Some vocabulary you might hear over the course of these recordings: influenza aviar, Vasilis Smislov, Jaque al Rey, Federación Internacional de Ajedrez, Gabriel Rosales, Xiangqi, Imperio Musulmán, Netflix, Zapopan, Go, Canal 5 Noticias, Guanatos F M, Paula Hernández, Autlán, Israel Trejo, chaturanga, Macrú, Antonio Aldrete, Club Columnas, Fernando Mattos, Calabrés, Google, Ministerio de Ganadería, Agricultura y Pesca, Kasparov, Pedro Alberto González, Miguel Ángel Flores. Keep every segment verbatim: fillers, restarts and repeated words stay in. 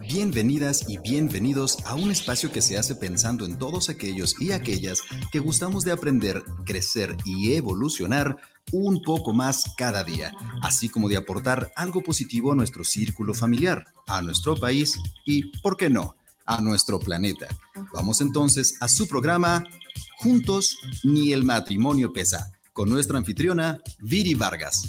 bienvenidas y bienvenidos a un espacio que se hace pensando en todos aquellos y aquellas que gustamos de aprender, crecer y evolucionar un poco más cada día, así como de aportar algo positivo a nuestro círculo familiar, a nuestro país y, ¿por qué no?, a nuestro planeta. Vamos entonces a su programa Juntos ni el matrimonio pesa, con nuestra anfitriona Viri Vargas.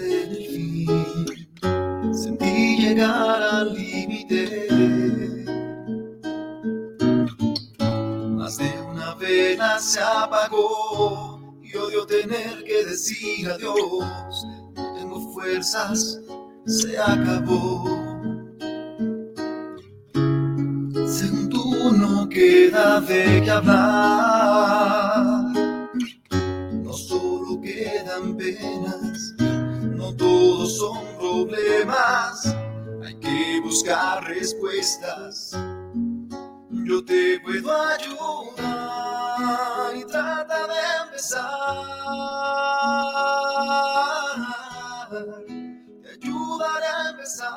En el fin sentí llegar al límite, más de una vela se apagó y odio tener que decir adiós. No tengo fuerzas, se acabó. Según tú no queda de qué hablar, no solo quedan penas. No todos son problemas, hay que buscar respuestas. Yo te puedo ayudar y trata de empezar. Te ayudaré a empezar.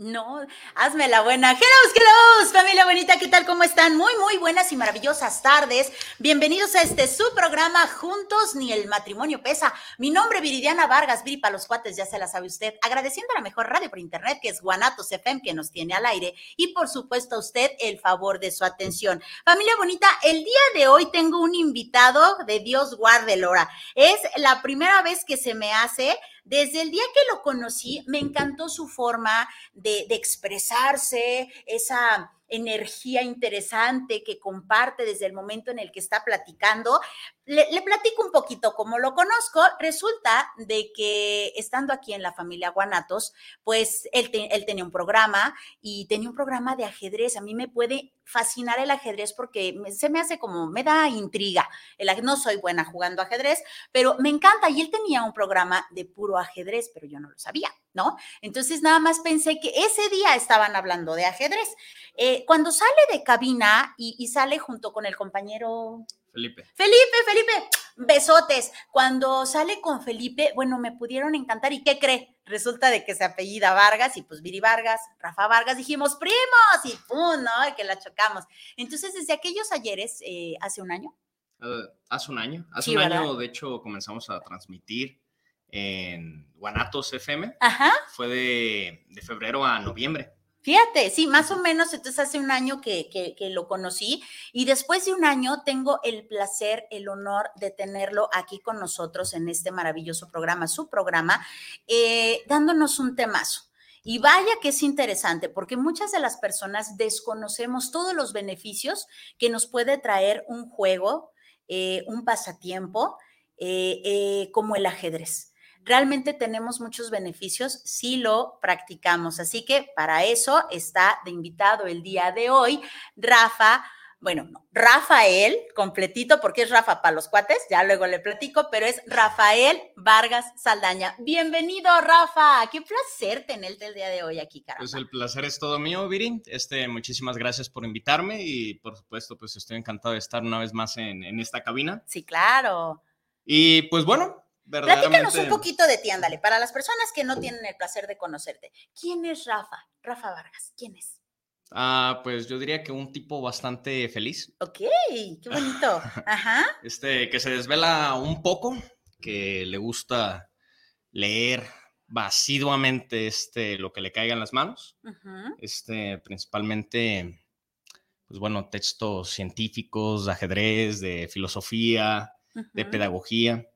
No, hazme la buena. Hellos, hellos, familia bonita, ¿qué tal? ¿Cómo están? Muy, muy buenas y maravillosas tardes. Bienvenidos a este su programa Juntos ni el matrimonio pesa. Mi nombre es Viridiana Vargas, Viri para los cuates, ya se la sabe usted. Agradeciendo a la mejor radio por internet, que es Guanatos F M, que nos tiene al aire. Y por supuesto a usted el favor de su atención. Familia bonita, el día de hoy tengo un invitado de Dios guarde el hora. Es la primera vez que se me hace. Desde el día que lo conocí, me encantó su forma de, de expresarse, esa energía interesante que comparte desde el momento en el que está platicando. Le, le platico un poquito como lo conozco. Resulta de que estando aquí en la familia Guanatos, pues él, te, él tenía un programa y tenía un programa de ajedrez. A mí me puede fascinar el ajedrez porque me, se me hace como, me da intriga. El, no soy buena jugando ajedrez, pero me encanta. Y él tenía un programa de puro ajedrez, pero yo no lo sabía, ¿no? Entonces nada más pensé que ese día estaban hablando de ajedrez. Eh, cuando sale de cabina y, y sale junto con el compañero Felipe. Felipe, Felipe, besotes. Cuando sale con Felipe, bueno, me pudieron encantar. ¿Y qué cree? Resulta de que se apellida Vargas y pues Viri Vargas, Rafa Vargas, dijimos primos y pum, ¿no? Que la chocamos. Entonces, desde aquellos ayeres, eh, hace un año. Uh, hace un año, hace sí, un ¿verdad? año, de hecho, comenzamos a transmitir en Guanatos F M. Ajá. Fue de, de febrero a noviembre. Fíjate, sí, más o menos, entonces hace un año que, que, que lo conocí y después de un año tengo el placer, el honor de tenerlo aquí con nosotros en este maravilloso programa, su programa, eh, dándonos un temazo. Y vaya que es interesante, porque muchas de las personas desconocemos todos los beneficios que nos puede traer un juego, eh, un pasatiempo, eh, eh, como el ajedrez. Realmente tenemos muchos beneficios si lo practicamos. Así que para eso está de invitado el día de hoy Rafa, bueno, no, Rafael, completito, porque es Rafa para los cuates, ya luego le platico, pero es Rafael Vargas Saldaña. Bienvenido, Rafa. Qué placer tenerte el día de hoy aquí, caramba. Pues el placer es todo mío, Viri. Este, muchísimas gracias por invitarme y, por supuesto, pues estoy encantado de estar una vez más en, en esta cabina. Sí, claro. Y, pues, bueno... Platícanos un poquito de ti, ándale, para las personas que no tienen el placer de conocerte. ¿Quién es Rafa? Rafa Vargas, ¿quién es? Ah, pues yo diría que un tipo bastante feliz. Ok, qué bonito. Ajá. Este, que se desvela un poco, que le gusta leer asiduamente este, lo que le caiga en las manos. Uh-huh. Este, principalmente, pues bueno, textos científicos, de ajedrez, de filosofía, uh-huh. de pedagogía.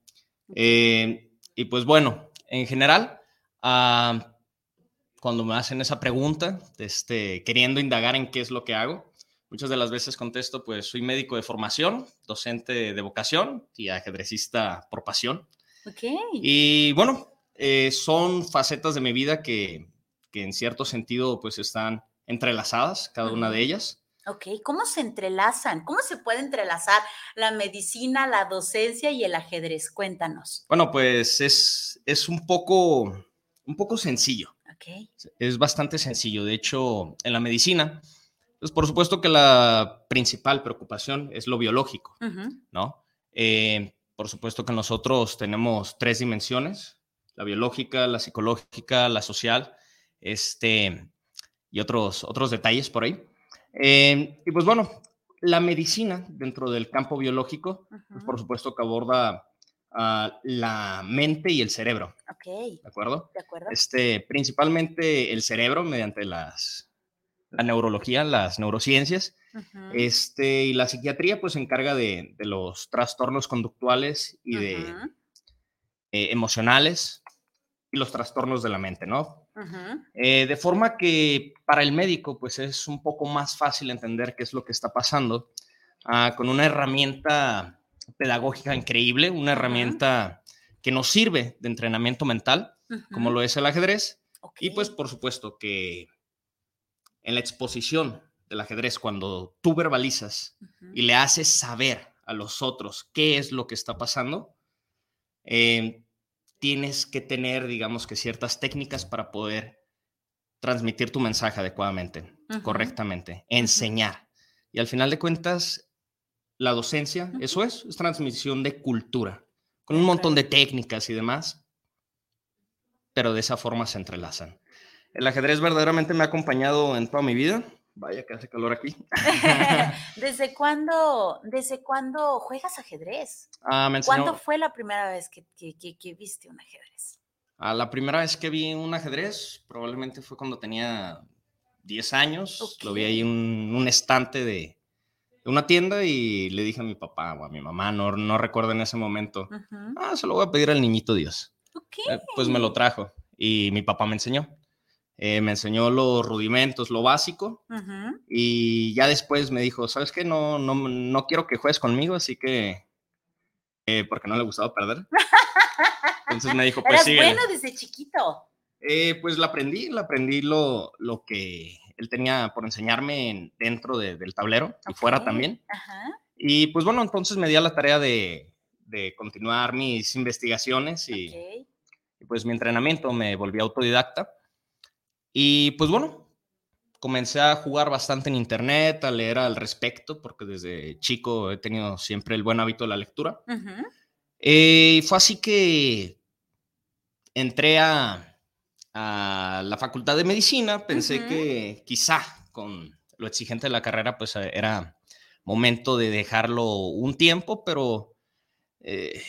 Eh, y pues bueno, en general. Uh, cuando me hacen esa pregunta, este, queriendo indagar en qué es lo que hago, muchas de las veces contesto, pues soy médico de formación, docente de vocación y ajedrecista por pasión. Okay. Y bueno, eh, son facetas de mi vida que, que en cierto sentido pues están entrelazadas, cada uh-huh. una de ellas. Ok, ¿cómo se entrelazan? ¿Cómo se puede entrelazar la medicina, la docencia y el ajedrez? Cuéntanos. Bueno, pues es, es un poco, un poco sencillo. Ok. Es bastante sencillo. De hecho, en la medicina, pues por supuesto que la principal preocupación es lo biológico, uh-huh. ¿no? Eh, por supuesto que nosotros tenemos tres dimensiones, la biológica, la psicológica, la social, este, y otros, otros detalles por ahí. Eh, y pues bueno, la medicina dentro del campo biológico, uh-huh. pues por supuesto que aborda uh, la mente y el cerebro. Okay. ¿De acuerdo? ¿De acuerdo? Este, principalmente el cerebro mediante las, la neurología, las neurociencias, uh-huh. este, y la psiquiatría pues se encarga de, de los trastornos conductuales y uh-huh. de eh, emocionales y los trastornos de la mente, ¿no? Uh-huh. Eh, de forma que para el médico pues es un poco más fácil entender qué es lo que está pasando uh, con una herramienta pedagógica increíble, una uh-huh. herramienta que nos sirve de entrenamiento mental, uh-huh. como lo es el ajedrez. Okay. Y pues por supuesto que en la exposición del ajedrez, cuando tú verbalizas uh-huh. y le haces saber a los otros qué es lo que está pasando, eh, tienes que tener, digamos, que ciertas técnicas para poder transmitir tu mensaje adecuadamente, uh-huh. correctamente, enseñar. Uh-huh. Y al final de cuentas, la docencia, uh-huh. eso es, es transmisión de cultura, con un montón de técnicas y demás, pero de esa forma se entrelazan. El ajedrez verdaderamente me ha acompañado en toda mi vida. Vaya que hace calor aquí. ¿Desde cuándo, desde cuándo juegas ajedrez? Ah, me enseñó... ¿Cuándo fue la primera vez que, que, que, que viste un ajedrez? Ah, la primera vez que vi un ajedrez probablemente fue cuando tenía diez años. Okay. Lo vi ahí en un, un estante de, de una tienda y le dije a mi papá o a mi mamá, no, no recuerdo en ese momento, uh-huh. ah, se lo voy a pedir al niñito Dios. Okay. Eh, pues me lo trajo y mi papá me enseñó. Eh, me enseñó los rudimentos, lo básico, uh-huh. y ya después me dijo, ¿sabes qué? No, no, no quiero que juegues conmigo, así que, eh, porque no le gustaba perder. Entonces me dijo, pues sí. ¿Eras bueno desde chiquito? Eh, pues la aprendí, la aprendí lo, lo que él tenía por enseñarme dentro de, del tablero, okay. y fuera también. Uh-huh. Y pues bueno, entonces me di a la tarea de, de continuar mis investigaciones y, okay. y pues mi entrenamiento, me volví autodidacta. Y pues bueno, comencé a jugar bastante en internet, a leer al respecto, porque desde chico he tenido siempre el buen hábito de la lectura. Uh-huh. Eh, y fue así que entré a, a la facultad de medicina, pensé uh-huh. que quizá con lo exigente de la carrera, pues era momento de dejarlo un tiempo, pero eh,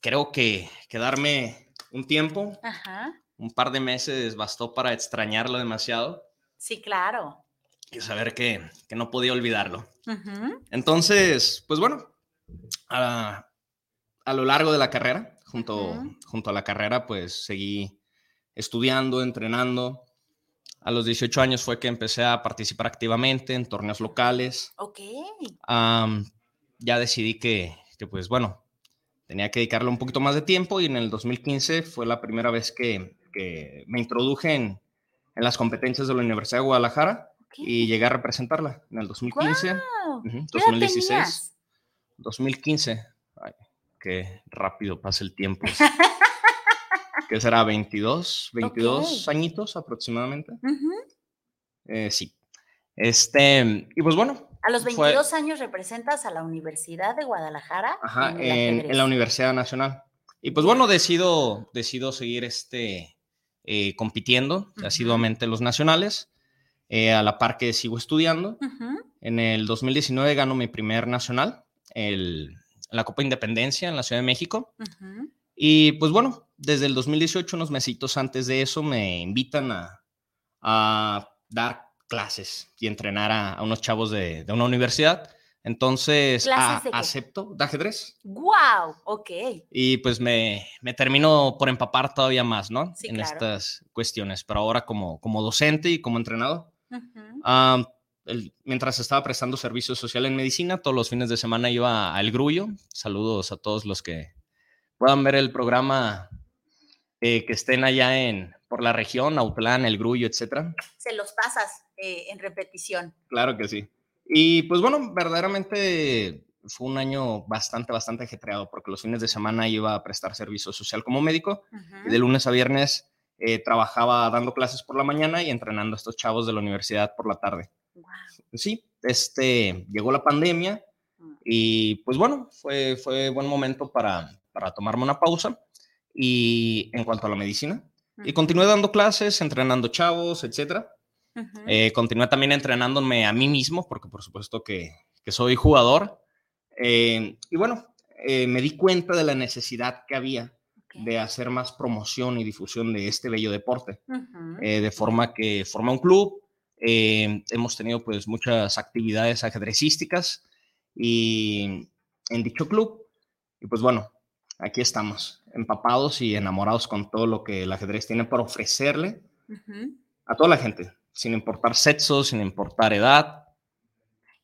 creo que quedarme un tiempo... Ajá. Uh-huh. Un par de meses bastó para extrañarlo demasiado. Sí, claro. Y saber que, que no podía olvidarlo. Uh-huh. Entonces, pues bueno, a, a lo largo de la carrera, junto, uh-huh. junto a la carrera, pues seguí estudiando, entrenando. A los dieciocho años fue que empecé a participar activamente en torneos locales. Ok. Um, ya decidí que, que, pues bueno, tenía que dedicarle un poquito más de tiempo y en el dos mil quince fue la primera vez que... que me introduje en, en las competencias de la Universidad de Guadalajara. ¿Qué? Y llegué a representarla en el dos mil quince, wow. uh-huh, dos mil dieciséis, dos mil quince. Ay, qué rápido pasa el tiempo. ¿Qué será? veintidós, veintidós okay. añitos aproximadamente. Uh-huh. Eh, sí. Este, y pues bueno. A los veintidós fue... años representas a la Universidad de Guadalajara. Ajá, en, en, en la Universidad Nacional. Y pues bueno, decido, decido seguir este... Eh, compitiendo uh-huh. asiduamente en los nacionales, eh, a la par que sigo estudiando. Uh-huh. En el dos mil diecinueve ganó mi primer nacional, el, la Copa Independencia en la Ciudad de México. Uh-huh. Y pues bueno, desde el dos mil dieciocho, unos mesitos antes de eso, me invitan a, a dar clases y entrenar a, a unos chavos de, de una universidad Entonces, a, de acepto de ajedrez. ¡Guau! Wow, ok. Y pues me, me termino por empapar todavía más, ¿no? Sí, en claro. estas cuestiones, pero ahora como, como docente y como entrenador. Uh-huh. Um, el, mientras estaba prestando servicio social en medicina, todos los fines de semana iba a El Grullo. Saludos a todos los que puedan ver el programa, eh, que estén allá en, por la región, Autlán, El Grullo, etcétera. Se los pasas eh, en repetición. Claro que sí. Y pues bueno, verdaderamente fue un año bastante, bastante ajetreado, porque los fines de semana iba a prestar servicio social como médico, uh-huh. y de lunes a viernes eh, trabajaba dando clases por la mañana y entrenando a estos chavos de la universidad por la tarde. Wow. Sí, este, llegó la pandemia, uh-huh. y pues bueno, fue, fue buen momento para, para tomarme una pausa y, en cuanto a la medicina. Uh-huh. Y continué dando clases, entrenando chavos, etcétera. Uh-huh. Eh, continué también entrenándome a mí mismo, porque por supuesto que, que soy jugador. Eh, y bueno, eh, me di cuenta de la necesidad que había okay. de hacer más promoción y difusión de este bello deporte. Uh-huh. Eh, de forma que formé un club. Eh, hemos tenido pues muchas actividades ajedrecísticas y en dicho club. Y pues bueno, aquí estamos, empapados y enamorados con todo lo que el ajedrez tiene para ofrecerle uh-huh. a toda la gente. Sin importar sexo, sin importar edad.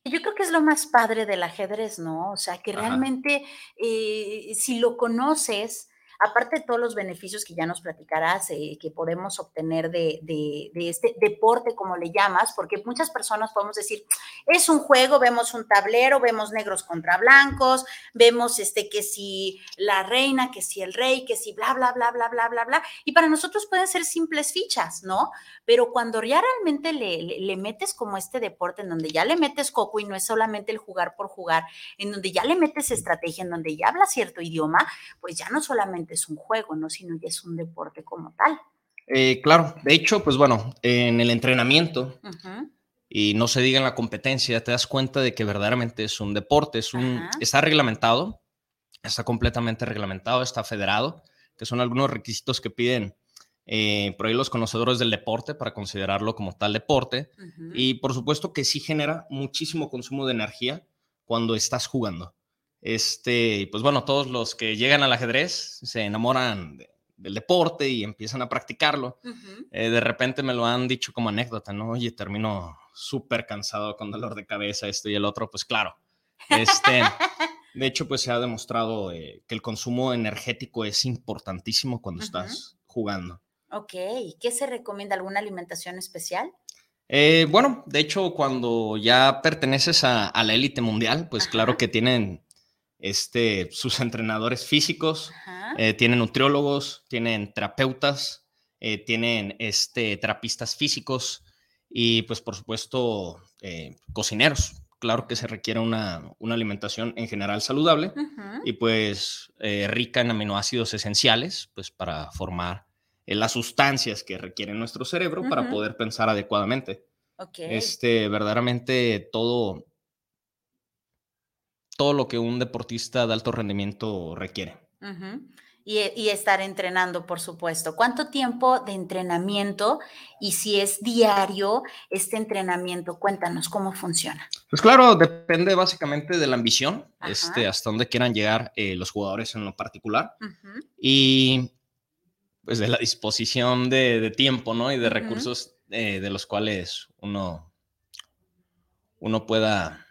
Yo creo que es lo más padre del ajedrez, ¿no? O sea, que realmente eh, si lo conoces, aparte de todos los beneficios que ya nos platicarás, eh, que podemos obtener de, de, de este deporte, como le llamas, porque muchas personas podemos decir, es un juego, vemos un tablero, vemos negros contra blancos, vemos este, que si la reina, que si el rey, que si bla, bla, bla, bla, bla, bla, bla, y para nosotros pueden ser simples fichas, ¿no? Pero cuando ya realmente le, le, le metes como este deporte, en donde ya le metes coco y no es solamente el jugar por jugar, en donde ya le metes estrategia, en donde ya hablas cierto idioma, pues ya no solamente es un juego, ¿no? Sino que es un deporte como tal. Eh, claro, de hecho, pues bueno, en el entrenamiento uh-huh. y no se diga en la competencia, te das cuenta de que verdaderamente es un deporte, es un, uh-huh. está reglamentado, está completamente reglamentado, está federado, que son algunos requisitos que piden eh, por ahí los conocedores del deporte para considerarlo como tal deporte. Uh-huh. Y por supuesto que sí genera muchísimo consumo de energía cuando estás jugando. Este, pues bueno, todos los que llegan al ajedrez se enamoran de, del deporte y empiezan a practicarlo. Uh-huh. Eh, de repente me lo han dicho como anécdota, ¿no? Oye, termino súper cansado, con dolor de cabeza, esto y el otro. Pues claro, este, de hecho pues se ha demostrado eh, que el consumo energético es importantísimo cuando uh-huh. estás jugando. Ok, ¿qué se recomienda? ¿Alguna alimentación especial? Eh, bueno, de hecho cuando ya perteneces a, a la élite mundial, pues uh-huh. claro que tienen... Este, sus entrenadores físicos, eh, tienen nutriólogos, tienen terapeutas, eh, tienen este, terapistas físicos y pues por supuesto eh, cocineros. Claro que se requiere una, una alimentación en general saludable ajá. y pues eh, rica en aminoácidos esenciales pues para formar eh, las sustancias que requiere nuestro cerebro ajá. para poder pensar adecuadamente. Okay. Este, verdaderamente todo... todo lo que un deportista de alto rendimiento requiere. Uh-huh. Y, y estar entrenando, por supuesto. ¿Cuánto tiempo de entrenamiento? Y si es diario este entrenamiento, cuéntanos cómo funciona. Pues claro, depende básicamente de la ambición, ajá. este, hasta dónde quieran llegar eh, los jugadores en lo particular. Uh-huh. Y pues de la disposición de, de tiempo, ¿no? Y de recursos uh-huh. eh, de los cuales uno, uno pueda...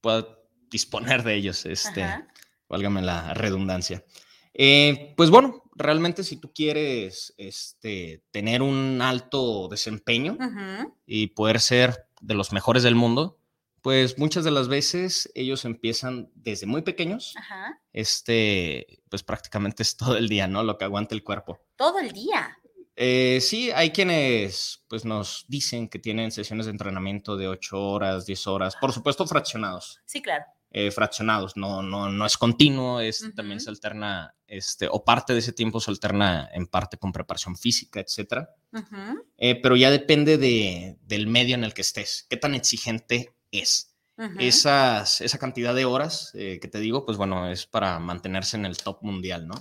pueda disponer de ellos, este, ajá. válgame la redundancia. Eh, pues bueno, realmente si tú quieres este, tener un alto desempeño uh-huh. y poder ser de los mejores del mundo, pues muchas de las veces ellos empiezan desde muy pequeños, ajá. este, pues prácticamente es todo el día, ¿no? Lo que aguanta el cuerpo. ¿Todo el día? Eh, sí, hay quienes pues, nos dicen que tienen sesiones de entrenamiento de ocho horas, diez horas, por supuesto fraccionados. Sí, claro. Eh, fraccionados, no, no, no es continuo, es, uh-huh. también se alterna, este, o parte de ese tiempo se alterna en parte con preparación física, etcétera. Uh-huh. Eh, pero ya depende de, del medio en el que estés, qué tan exigente es. Uh-huh. Esas, esa cantidad de horas eh, que te digo, pues bueno, es para mantenerse en el top mundial, ¿no?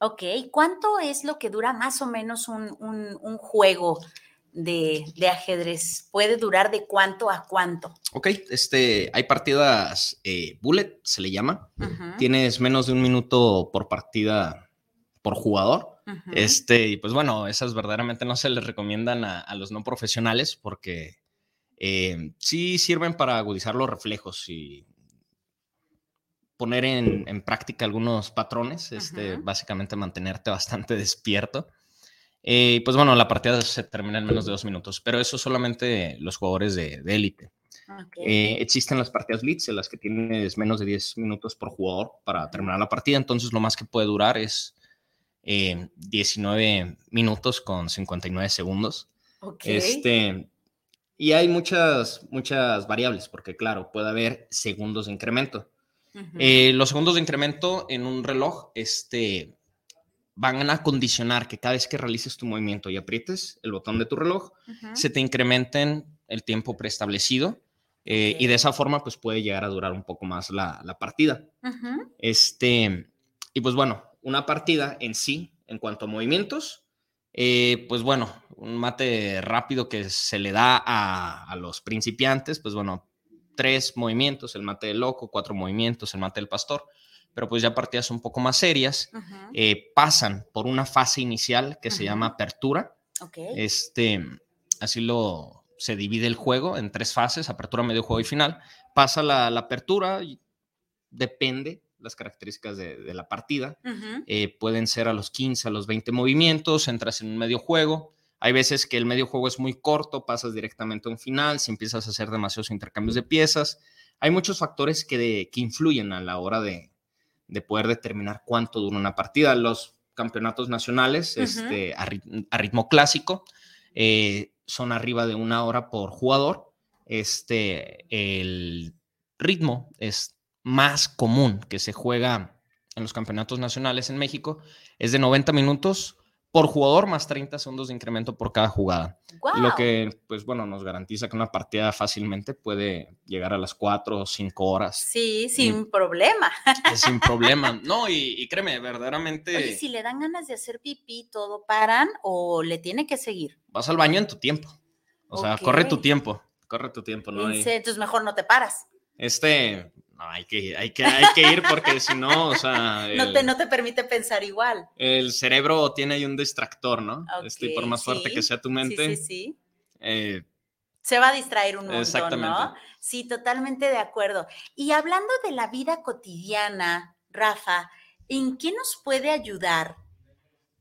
Ok, ¿cuánto es lo que dura más o menos un, un, un juego de, de ajedrez? ¿Puede durar de cuánto a cuánto? Ok, este, hay partidas eh, bullet, se le llama. Uh-huh. Tienes menos de un minuto por partida por jugador. Uh-huh. Este, y pues bueno, esas verdaderamente no se les recomiendan a, a los no profesionales porque eh, sí sirven para agudizar los reflejos y poner en, en práctica algunos patrones, este, uh-huh. básicamente mantenerte bastante despierto. Eh, pues bueno, la partida se termina en menos de dos minutos, pero eso solamente los jugadores de élite. Okay. Eh, existen las partidas blitz en las que tienes menos de diez minutos por jugador para terminar la partida, entonces lo más que puede durar es eh, diecinueve minutos con cincuenta y nueve segundos. Okay. Este, y hay muchas, muchas variables, porque claro, puede haber segundos de incremento. Uh-huh. Eh, los segundos de incremento en un reloj este, van a condicionar que cada vez que realices tu movimiento y aprietes el botón de tu reloj, uh-huh. se te incrementen el tiempo preestablecido eh, okay. y de esa forma pues, puede llegar a durar un poco más la, la partida. Uh-huh. Este, y pues bueno, una partida en sí, en cuanto a movimientos, eh, pues bueno, un mate rápido que se le da a, a los principiantes, pues bueno, tres movimientos, el mate del loco, cuatro movimientos, el mate del pastor, pero pues ya partidas un poco más serias, uh-huh. eh, pasan por una fase inicial que uh-huh. se llama apertura, okay. este, así lo, se divide el juego en tres fases, apertura, medio juego y final, pasa la, la apertura, y depende las características de, de la partida, uh-huh. eh, pueden ser a los quince, a los veinte movimientos, entras en un medio juego. Hay veces que el medio juego es muy corto, pasas directamente a un final, si empiezas a hacer demasiados intercambios de piezas. Hay muchos factores que, de, que influyen a la hora de, de poder determinar cuánto dura una partida. Los campeonatos nacionales, uh-huh. este, a, a ritmo clásico, eh, son arriba de una hora por jugador. Este, el ritmo es más común que se juega en los campeonatos nacionales en México. Es de noventa minutos por jugador más treinta segundos de incremento por cada jugada. Wow. Lo que, pues bueno, nos garantiza que una partida fácilmente puede llegar a las cuatro o cinco horas. Sí, sin y, problema. Sin problema. No, y, y créeme, verdaderamente... Oye, si le dan ganas de hacer pipí, ¿todo paran o le tiene que seguir? Vas al baño en tu tiempo. O okay. sea, corre tu tiempo. Corre tu tiempo. ¿No? Y, entonces mejor no te paras. Este... No, hay que, hay que, hay que ir porque si no, o sea... El, no, te, no te permite pensar igual. El cerebro tiene ahí un distractor, ¿no? Okay, este, por más sí, fuerte que sea tu mente. Sí, sí, sí. Eh, se va a distraer un montón, ¿no? Sí, totalmente de acuerdo. Y hablando de la vida cotidiana, Rafa, ¿en qué nos puede ayudar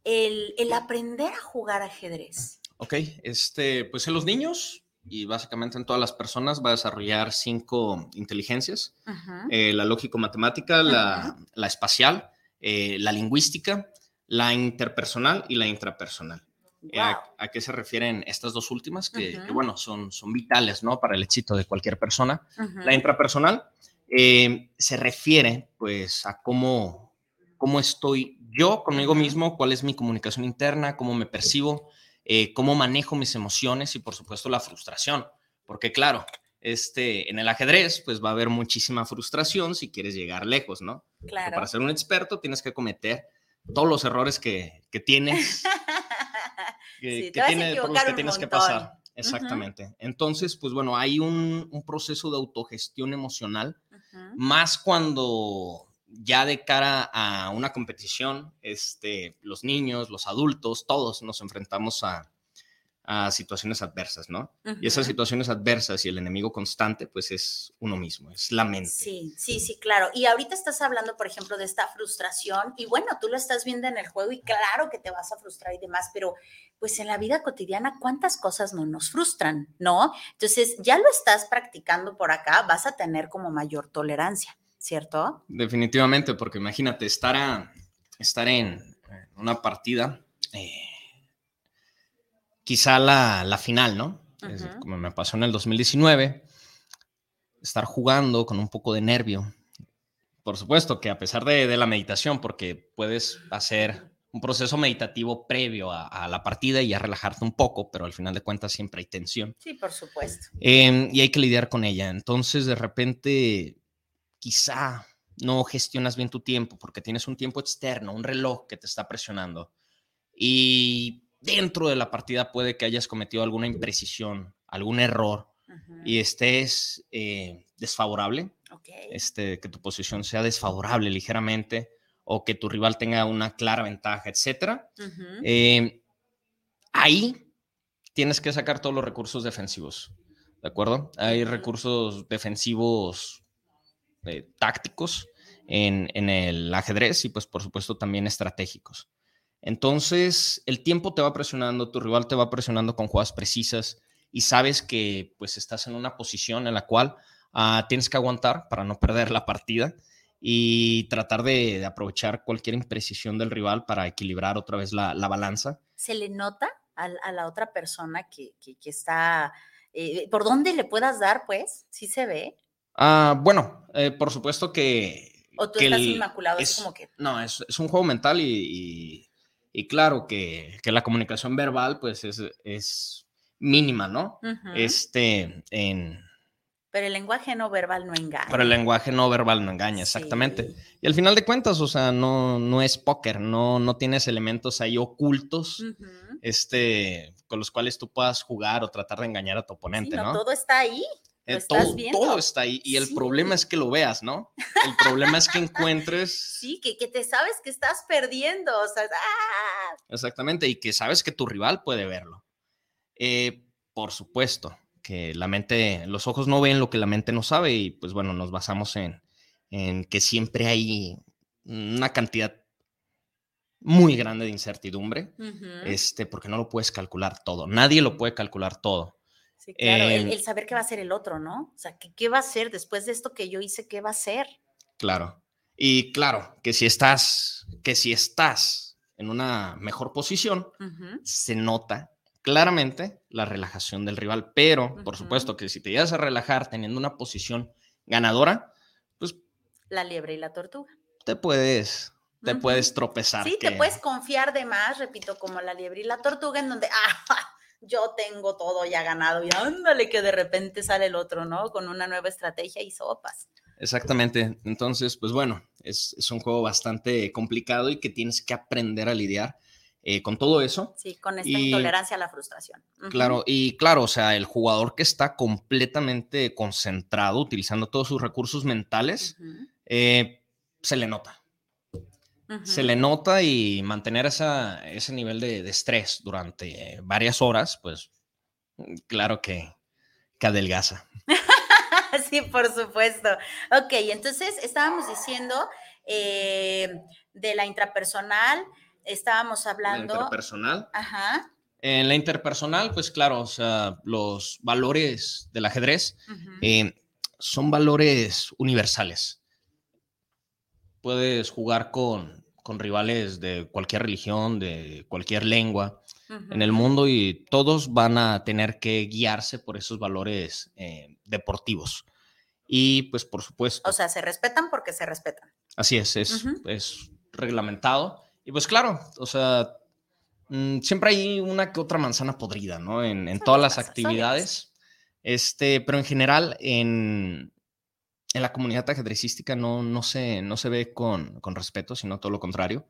el, el aprender a jugar ajedrez? Ok, este, pues en los niños... y básicamente en todas las personas va a desarrollar cinco inteligencias, uh-huh. eh, la lógico-matemática, uh-huh. la, la espacial, eh, la lingüística, la interpersonal y la intrapersonal. Wow. Eh, a, ¿A qué se refieren estas dos últimas? Que, uh-huh. que bueno, son, son vitales, ¿no? Para el éxito de cualquier persona. Uh-huh. La intrapersonal eh, se refiere, pues, a cómo, cómo estoy yo conmigo mismo, cuál es mi comunicación interna, cómo me percibo, Eh, cómo manejo mis emociones y, por supuesto, la frustración. Porque, claro, este, en el ajedrez pues va a haber muchísima frustración si quieres llegar lejos, ¿no? Claro. Porque para ser un experto tienes que cometer todos los errores que, que tienes. que, sí, que tiene, por los que tienes montón. Que pasar. Exactamente. Uh-huh. Entonces, pues bueno, hay un, un proceso de autogestión emocional, uh-huh. más cuando... ya de cara a una competición, este, los niños, los adultos, todos nos enfrentamos a, a situaciones adversas, ¿no? Uh-huh. Y esas situaciones adversas y el enemigo constante, pues es uno mismo, es la mente. Sí, sí, sí, claro. Y ahorita estás hablando, por ejemplo, de esta frustración y bueno, tú lo estás viendo en el juego y claro que te vas a frustrar y demás, pero pues en la vida cotidiana, ¿cuántas cosas no nos frustran, no? Entonces, ya lo estás practicando por acá, vas a tener como mayor tolerancia. ¿Cierto? Definitivamente, porque imagínate, estar, a, estar en una partida, eh, quizá la, la final, ¿no? Uh-huh. Es, como me pasó en el dos mil diecinueve, estar jugando con un poco de nervio. Por supuesto que a pesar de, de la meditación, porque puedes hacer un proceso meditativo previo a, a la partida y a relajarte un poco, pero al final de cuentas siempre hay tensión. Sí, por supuesto. Eh, y hay que lidiar con ella. Entonces, de repente... quizá no gestionas bien tu tiempo porque tienes un tiempo externo, un reloj que te está presionando. Y dentro de la partida puede que hayas cometido alguna imprecisión, algún error, uh-huh. y estés eh, desfavorable, okay. este, que tu posición sea desfavorable ligeramente o que tu rival tenga una clara ventaja, etcétera. Uh-huh. Eh, ahí tienes que sacar todos los recursos defensivos, ¿de acuerdo? Hay uh-huh. recursos defensivos eh, tácticos en, en el ajedrez y pues por supuesto también estratégicos. Entonces, el tiempo te va presionando, tu rival te va presionando con jugadas precisas y sabes que pues estás en una posición en la cual uh, tienes que aguantar para no perder la partida y tratar de, de aprovechar cualquier imprecisión del rival para equilibrar otra vez la, la balanza. ¿Se le nota a, a la otra persona que, que, que está... Eh, ¿por dónde le puedas dar, pues? ¿Sí se ve? Ah, bueno, eh, por supuesto que... ¿O tú que estás el, inmaculado? Es, es como que... No, es, es un juego mental y... y Y claro que, que la comunicación verbal pues es, es mínima, ¿no? Uh-huh. Este, en... Pero el lenguaje no verbal no engaña. Pero el lenguaje no verbal no engaña, exactamente. Sí. Y al final de cuentas, o sea, no, no es póker, no, no tienes elementos ahí ocultos uh-huh. este, con los cuales tú puedas jugar o tratar de engañar a tu oponente, sí, no, ¿no? Todo está ahí. Eh, todo, todo está ahí y el sí. problema es que lo veas, ¿no? El problema es que encuentres... Sí, que, que te sabes que estás perdiendo, o sea... ¡ah! Exactamente, y que sabes que tu rival puede verlo. Eh, por supuesto, que la mente, los ojos no ven lo que la mente no sabe y pues bueno, nos basamos en, en que siempre hay una cantidad muy grande de incertidumbre, uh-huh. este, porque no lo puedes calcular todo, nadie lo puede calcular todo. Sí, claro, eh, el, el saber qué va a hacer el otro, ¿no? O sea, ¿qué, qué va a hacer después de esto que yo hice? ¿Qué va a hacer? Claro, y claro, que si estás, que si estás en una mejor posición, uh-huh. se nota claramente la relajación del rival, pero, uh-huh. por supuesto, que si te llegas a relajar teniendo una posición ganadora, pues... La liebre y la tortuga. Te puedes... Te uh-huh. puedes tropezar. Sí, que... te puedes confiar de más, repito, como la liebre y la tortuga, en donde... ¡ah! Yo tengo todo ya ganado y ándale que de repente sale el otro, ¿no? Con una nueva estrategia y sopas. Exactamente. Entonces, pues bueno, es, es un juego bastante complicado y que tienes que aprender a lidiar eh, con todo eso. Sí, con esta y, intolerancia a la frustración. Uh-huh. Claro, y claro, o sea, el jugador que está completamente concentrado, utilizando todos sus recursos mentales, uh-huh. eh, se le nota. Se le nota y mantener esa, ese nivel de, de estrés durante varias horas, pues claro que, que adelgaza. Sí, por supuesto. Ok, entonces estábamos diciendo eh, de la intrapersonal, estábamos hablando... La interpersonal. Ajá. En la interpersonal, pues claro, o sea, los valores del ajedrez uh-huh. eh, son valores universales. Puedes jugar con, con rivales de cualquier religión, de cualquier lengua uh-huh. en el mundo y todos van a tener que guiarse por esos valores eh, deportivos. Y pues por supuesto... O sea, se respetan porque se respetan. Así es, es, uh-huh. es reglamentado. Y pues claro, o sea, mmm, siempre hay una que otra manzana podrida, ¿no? En, en todas las pasa, actividades. Este, pero en general, en... En la comunidad ajedrecística no, no, se, no se ve con, con respeto, sino todo lo contrario,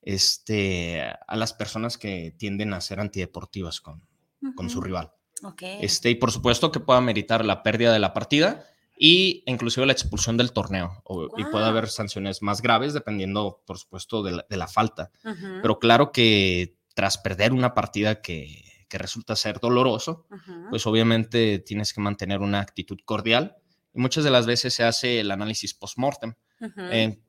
este, a las personas que tienden a ser antideportivas con, uh-huh. con su rival. Okay. Este, y por supuesto que pueda meritar la pérdida de la partida y inclusive la expulsión del torneo. O, wow. Y puede haber sanciones más graves dependiendo, por supuesto, de la, de la falta. Uh-huh. Pero claro que tras perder una partida que, que resulta ser doloroso, uh-huh. pues obviamente tienes que mantener una actitud cordial. Y muchas de las veces se hace el análisis post-mortem. Uh-huh. Eh,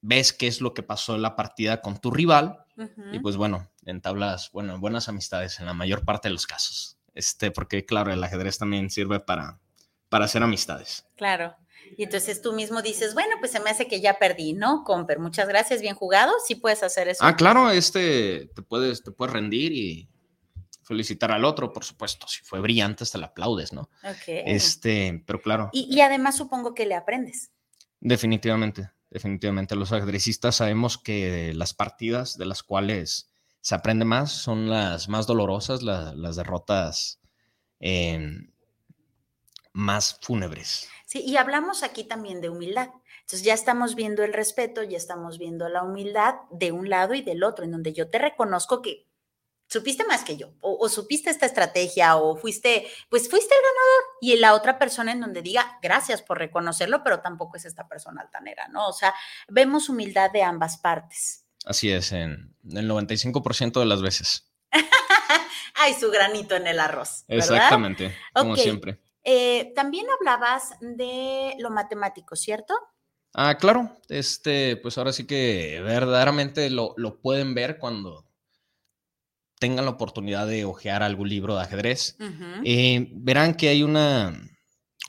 ves qué es lo que pasó en la partida con tu rival. Uh-huh. Y pues bueno, entablas bueno, buenas amistades en la mayor parte de los casos. Este, porque claro, el ajedrez también sirve para, para hacer amistades. Claro. Y entonces tú mismo dices, bueno, pues se me hace que ya perdí, ¿no, Comper? Muchas gracias, bien jugado. Sí puedes hacer eso. Ah, claro, este, te puedes, te puedes rendir y felicitar al otro, por supuesto, si fue brillante hasta le aplaudes, ¿no? Okay. Este, pero claro. Y, y además supongo que le aprendes. Definitivamente, definitivamente. Los ajedrecistas sabemos que las partidas de las cuales se aprende más son las más dolorosas, la, las derrotas eh, más fúnebres. Sí, y hablamos aquí también de humildad. Entonces ya estamos viendo el respeto, ya estamos viendo la humildad de un lado y del otro, en donde yo te reconozco que supiste más que yo, o, o supiste esta estrategia, o fuiste, pues fuiste el ganador, y la otra persona en donde diga, gracias por reconocerlo, pero tampoco es esta persona altanera, ¿no? O sea, vemos humildad de ambas partes. Así es, en el noventa y cinco por ciento de las veces. Hay su granito en el arroz, ¿verdad? Exactamente, como okay. siempre. Eh, también hablabas de lo matemático, ¿cierto? Ah, claro, este, pues ahora sí que verdaderamente lo, lo pueden ver cuando tengan la oportunidad de hojear algún libro de ajedrez, uh-huh. eh, verán que hay una,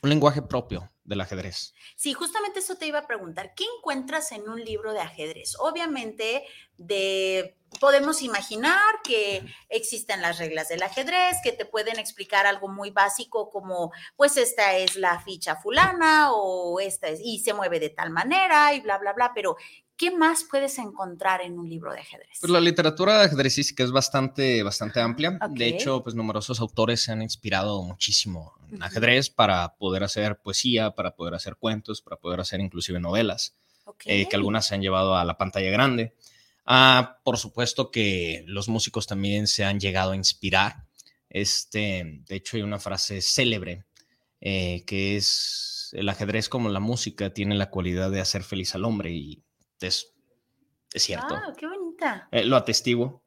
un lenguaje propio del ajedrez. Sí, justamente eso te iba a preguntar. ¿Qué encuentras en un libro de ajedrez? Obviamente, de, podemos imaginar que existen las reglas del ajedrez, que te pueden explicar algo muy básico como, pues esta es la ficha fulana o esta es, y se mueve de tal manera y bla, bla, bla, pero ¿qué más puedes encontrar en un libro de ajedrez? Pues la literatura ajedrecística es bastante, bastante amplia. Okay. De hecho, pues numerosos autores se han inspirado muchísimo en uh-huh. ajedrez para poder hacer poesía, para poder hacer cuentos, para poder hacer inclusive novelas, okay. eh, que algunas se han llevado a la pantalla grande. Ah, por supuesto que los músicos también se han llegado a inspirar. Este, de hecho, hay una frase célebre eh, que es: el ajedrez, como la música, tiene la cualidad de hacer feliz al hombre, y Es, es cierto. Ah, qué bonita. Eh, lo atestigo.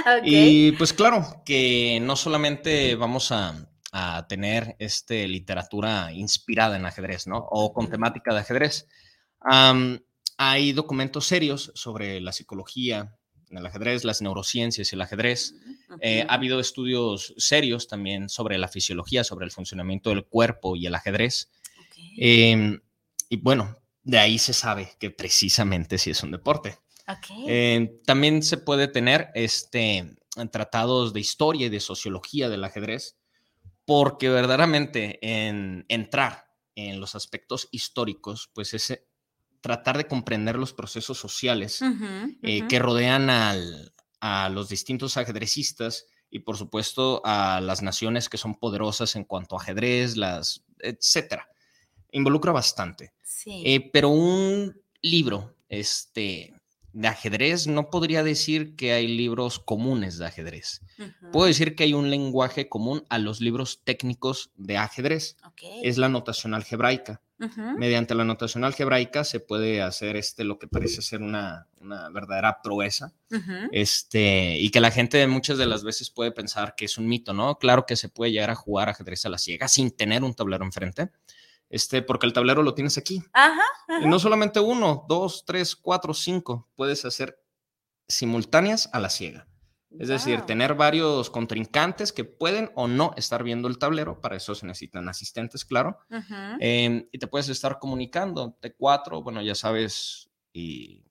Okay. Y pues claro, que no solamente vamos a, a tener este, literatura inspirada en ajedrez, ¿no? O con temática de ajedrez. Um, hay documentos serios sobre la psicología en el ajedrez, las neurociencias y el ajedrez. Eh, ha habido estudios serios también sobre la fisiología, sobre el funcionamiento del cuerpo y el ajedrez. Okay. Eh, y bueno, de ahí se sabe que precisamente sí es un deporte. Okay. Eh, también se puede tener este, tratados de historia y de sociología del ajedrez, porque verdaderamente en entrar en los aspectos históricos, pues es tratar de comprender los procesos sociales uh-huh, uh-huh. Eh, que rodean al, a los distintos ajedrecistas y, por supuesto, a las naciones que son poderosas en cuanto a ajedrez, las, etcétera. Involucra bastante. Sí. Eh, pero un libro este, de ajedrez, no podría decir que hay libros comunes de ajedrez. Uh-huh. Puedo decir que hay un lenguaje común a los libros técnicos de ajedrez. Okay. Es la notación algebraica. Uh-huh. Mediante la notación algebraica se puede hacer este, lo que parece ser una, una verdadera proeza. Uh-huh. Este, y que la gente muchas de las veces puede pensar que es un mito, ¿no? Claro que se puede llegar a jugar ajedrez a la ciega sin tener un tablero enfrente. Este, porque el tablero lo tienes aquí. Ajá, ajá. Y no solamente uno, dos, tres, cuatro, cinco. Puedes hacer simultáneas a la ciega. Es wow. decir, tener varios contrincantes que pueden o no estar viendo el tablero. Para eso se necesitan asistentes, claro. Uh-huh. Eh, y te puedes estar comunicando. T cuatro, bueno, ya sabes, y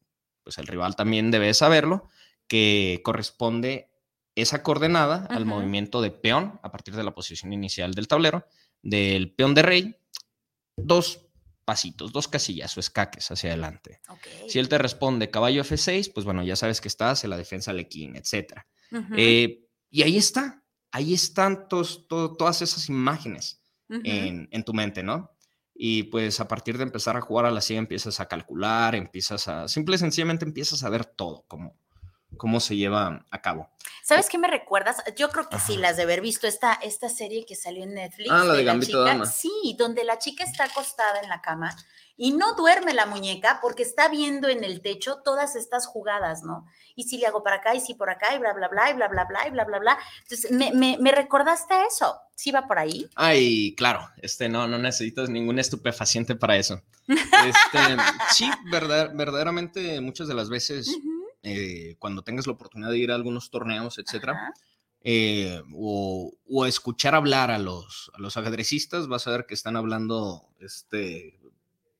pues el rival también debe saberlo, que corresponde esa coordenada uh-huh. al movimiento de peón a partir de la posición inicial del tablero, del peón de rey. Dos pasitos, dos casillas o escaques hacia adelante. Okay. Si él te responde caballo efe seis, pues bueno, ya sabes que estás en la defensa lequín, etcétera. Uh-huh. Eh, y ahí está, ahí están tos, to, todas esas imágenes uh-huh. en, en tu mente, ¿no? Y pues a partir de empezar a jugar a la ciega empiezas a calcular, empiezas a, simple y sencillamente empiezas a ver todo, como... cómo se lleva a cabo. ¿Sabes qué me recuerdas? Yo creo que Ajá. sí, las de haber visto esta, esta serie que salió en Netflix. Ah, la de, de Gambito Dama. Sí, donde la chica está acostada en la cama y no duerme la muñeca porque está viendo en el techo todas estas jugadas, ¿no? Y si le hago para acá, y si por acá, y bla, bla, bla, y bla, bla, bla, y bla, bla, bla. Entonces, me, me, me recordaste a eso. ¿Sí va por ahí? Ay, claro. Este, no, no necesitas ningún estupefaciente para eso. Este, sí, verdad, verdaderamente, muchas de las veces... Uh-huh. Eh, cuando tengas la oportunidad de ir a algunos torneos, etcétera, eh, o, o escuchar hablar a los, a los ajedrecistas, vas a ver que están hablando, este,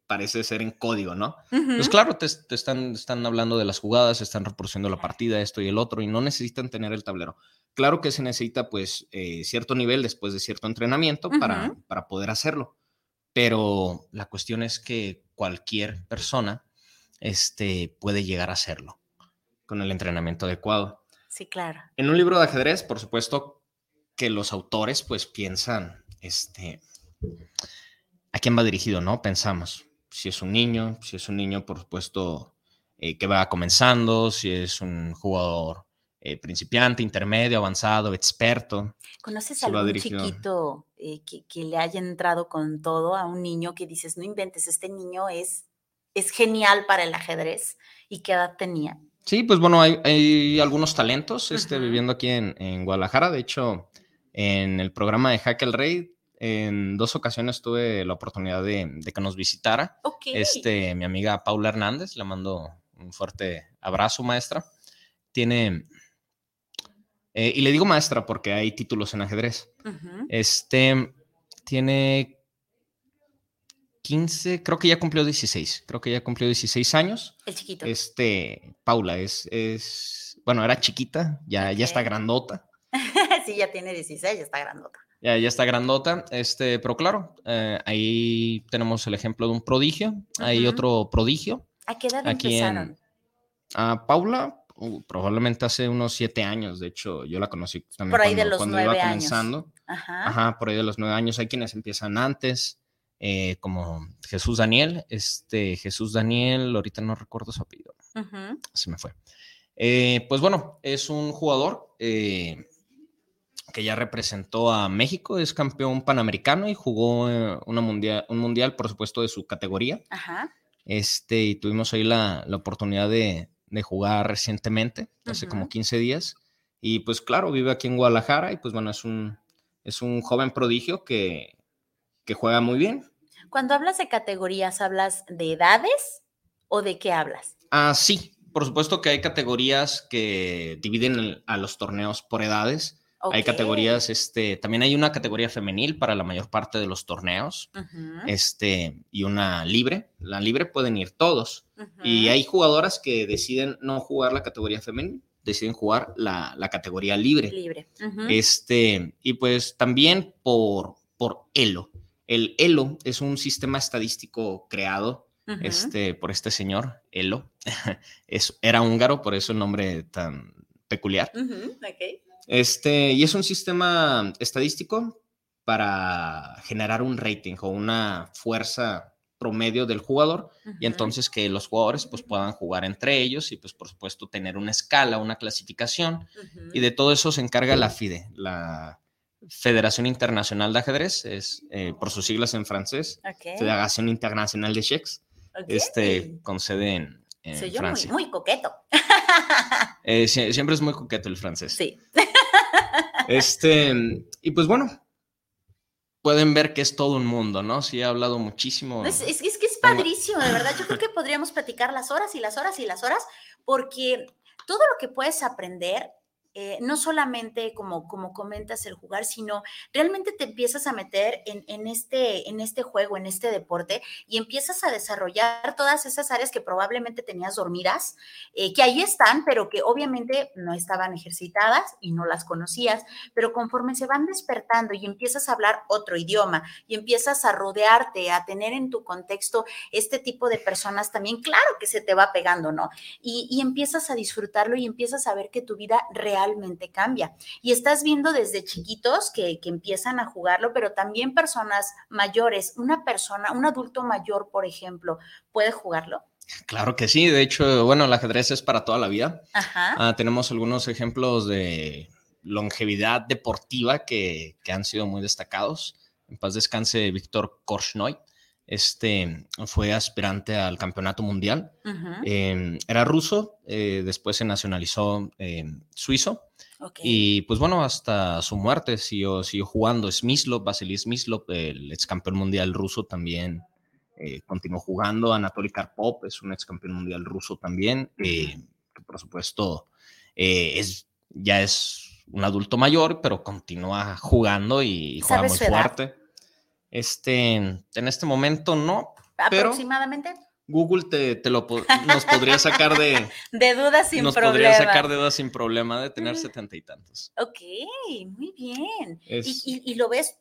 parece ser en código, ¿no? Uh-huh. Pues claro, te, te están, están hablando de las jugadas, están reproduciendo la partida, esto y el otro, y no necesitan tener el tablero. Claro que se necesita, pues, eh, cierto nivel después de cierto entrenamiento uh-huh. para, para poder hacerlo, pero la cuestión es que cualquier persona, este, puede llegar a hacerlo con el entrenamiento adecuado. Sí, claro. En un libro de ajedrez, por supuesto, que los autores pues piensan, este, ¿a quién va dirigido, no? Pensamos, si es un niño, si es un niño, por supuesto, eh, que va comenzando, si es un jugador eh, principiante, intermedio, avanzado, experto. ¿Conoces a algún dirigido? chiquito eh, que, que le haya entrado con todo, a un niño que dices, no inventes, este niño es, es genial para el ajedrez? ¿Y qué edad tenía? Sí, pues bueno, hay, hay algunos talentos este, viviendo aquí en, en Guadalajara. De hecho, en el programa de Jaque al Rey, en dos ocasiones tuve la oportunidad de, de que nos visitara. Okay. Este, mi amiga Paula Hernández, le mando un fuerte abrazo, maestra. Tiene, eh, y le digo maestra porque hay títulos en ajedrez. Uh-huh. Este, tiene quince, creo que ya cumplió dieciséis. Creo que ya cumplió dieciséis años. El chiquito. Este, Paula es, es bueno, era chiquita, ya, okay. ya está grandota. Sí, ya tiene dieciséis, ya está grandota. Ya, ya está grandota, este, pero claro, eh, ahí tenemos el ejemplo de un prodigio. Uh-huh. Hay otro prodigio. ¿A qué edad aquí empezaron? En, a Paula, uh, probablemente hace unos siete años, de hecho, yo la conocí también por ahí cuando, de los cuando nueve iba años. comenzando. Ajá. Ajá, por ahí de los nueve años. Hay quienes empiezan antes, eh, como Jesús Daniel. Este, Jesús Daniel, ahorita no recuerdo su apellido. Uh-huh. Se me fue. Eh, pues bueno, es un jugador... Eh, que ya representó a México, es campeón panamericano y jugó una mundial, un mundial, por supuesto, de su categoría. Ajá. Este, y tuvimos ahí la, la oportunidad de, de jugar recientemente, uh-huh. hace como quince días. Y pues claro, vive aquí en Guadalajara y pues bueno, es un, es un joven prodigio que, que juega muy bien. Cuando hablas de categorías, ¿hablas de edades o de qué hablas? Ah, sí, por supuesto que hay categorías que dividen el, a los torneos por edades. Okay. Hay categorías, este, también hay una categoría femenil para la mayor parte de los torneos, uh-huh. este, y una libre. La libre pueden ir todos. Uh-huh. Y hay jugadoras que deciden no jugar la categoría femenil, deciden jugar la, la categoría libre. Libre. Uh-huh. Este, y pues también por, por Elo. El Elo es un sistema estadístico creado, uh-huh. este, por este señor, Elo. es, era húngaro, por eso el nombre tan peculiar. Uh-huh. Ok. Este, y es un sistema estadístico para generar un rating o una fuerza promedio del jugador, uh-huh. y entonces que los jugadores pues, puedan jugar entre ellos y pues por supuesto tener una escala, una clasificación, uh-huh. y de todo eso se encarga la FIDE, la Federación Internacional de Ajedrez, es, eh, por sus siglas en francés, okay. Federación Internacional de Cheques, okay. este, con sede en, en Soy Francia. Soy yo muy, muy coqueto. eh, siempre es muy coqueto el francés. Sí. Este, y pues bueno, pueden ver que es todo un mundo, ¿no? Sí, he hablado muchísimo. Es, es, es que es padrísimo, de verdad. Yo creo que podríamos platicar las horas y las horas y las horas, porque todo lo que puedes aprender, eh, no solamente como, como comentas el jugar, sino realmente te empiezas a meter en, en, este, en este juego, en este deporte, y empiezas a desarrollar todas esas áreas que probablemente tenías dormidas, eh, que ahí están, pero que obviamente no estaban ejercitadas y no las conocías, pero conforme se van despertando y empiezas a hablar otro idioma y empiezas a rodearte, a tener en tu contexto este tipo de personas también, claro que se te va pegando, ¿no? Y, y empiezas a disfrutarlo y empiezas a ver que tu vida realmente realmente cambia. Y estás viendo desde chiquitos que, que empiezan a jugarlo, pero también personas mayores. Una persona, un adulto mayor, por ejemplo, ¿puede jugarlo? Claro que sí. De hecho, bueno, el ajedrez es para toda la vida. Ajá. Ah, tenemos algunos ejemplos de longevidad deportiva que, que han sido muy destacados. En paz descanse Víctor Korchnoi. Este fue aspirante al campeonato mundial, uh-huh. eh, era ruso, eh, después se nacionalizó eh, suizo, okay. y pues bueno, hasta su muerte siguió, siguió jugando. Smislov, Vasilis Smislov, el ex campeón mundial ruso también eh, continuó jugando. Anatoly Karpov es un ex campeón mundial ruso también, eh, uh-huh. que por supuesto eh, es, ya es un adulto mayor, pero continúa jugando y juega muy fuerte. ¿Edad? Este, en este momento no, aproximadamente. Pero Google te, te lo nos podría sacar de de dudas sin nos problema. Podría sacar de dudas sin problema de tener setenta y tantos. Ok, muy bien. Es... Y, y, y lo ves,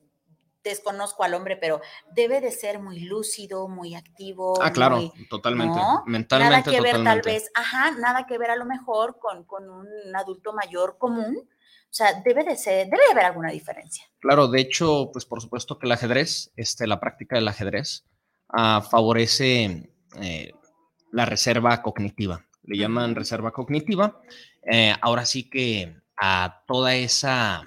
desconozco al hombre, pero debe de ser muy lúcido, muy activo. Ah, claro, muy, totalmente. ¿No? Mentalmente. Nada que totalmente. ver, tal vez, ajá, nada que ver a lo mejor con, con un adulto mayor común. O sea, debe de ser, debe de haber alguna diferencia. Claro, de hecho, pues por supuesto que el ajedrez, este, la práctica del ajedrez, uh, favorece eh, la reserva cognitiva, le llaman reserva cognitiva. Eh, ahora sí que a toda esa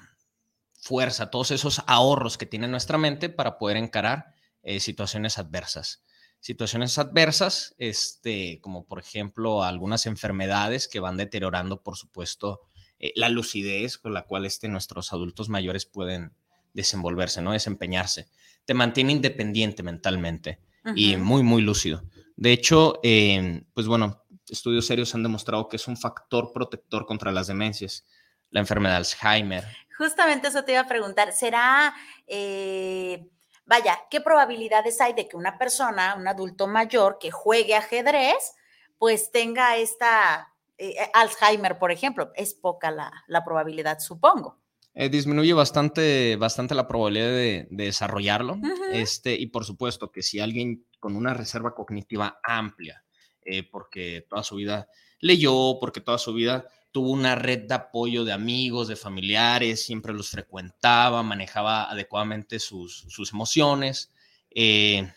fuerza, todos esos ahorros que tiene nuestra mente para poder encarar eh, situaciones adversas. Situaciones adversas, este, como por ejemplo algunas enfermedades que van deteriorando, por supuesto, eh, la lucidez con la cual este, nuestros adultos mayores pueden desenvolverse, ¿no? Desempeñarse. Te mantiene independiente mentalmente. Ajá. Y muy, muy lúcido. De hecho, eh, pues bueno, estudios serios han demostrado que es un factor protector contra las demencias, la enfermedad de Alzheimer. Justamente eso te iba a preguntar. ¿Será, eh, vaya, qué probabilidades hay de que una persona, un adulto mayor que juegue ajedrez, pues tenga esta eh, Alzheimer, por ejemplo? Es poca la, la probabilidad, supongo. Eh, disminuye bastante, bastante la probabilidad de, de desarrollarlo. Uh-huh. Este, y por supuesto que si alguien con una reserva cognitiva amplia, eh, porque toda su vida leyó, porque toda su vida tuvo una red de apoyo de amigos, de familiares, siempre los frecuentaba, manejaba adecuadamente sus, sus emociones, eh,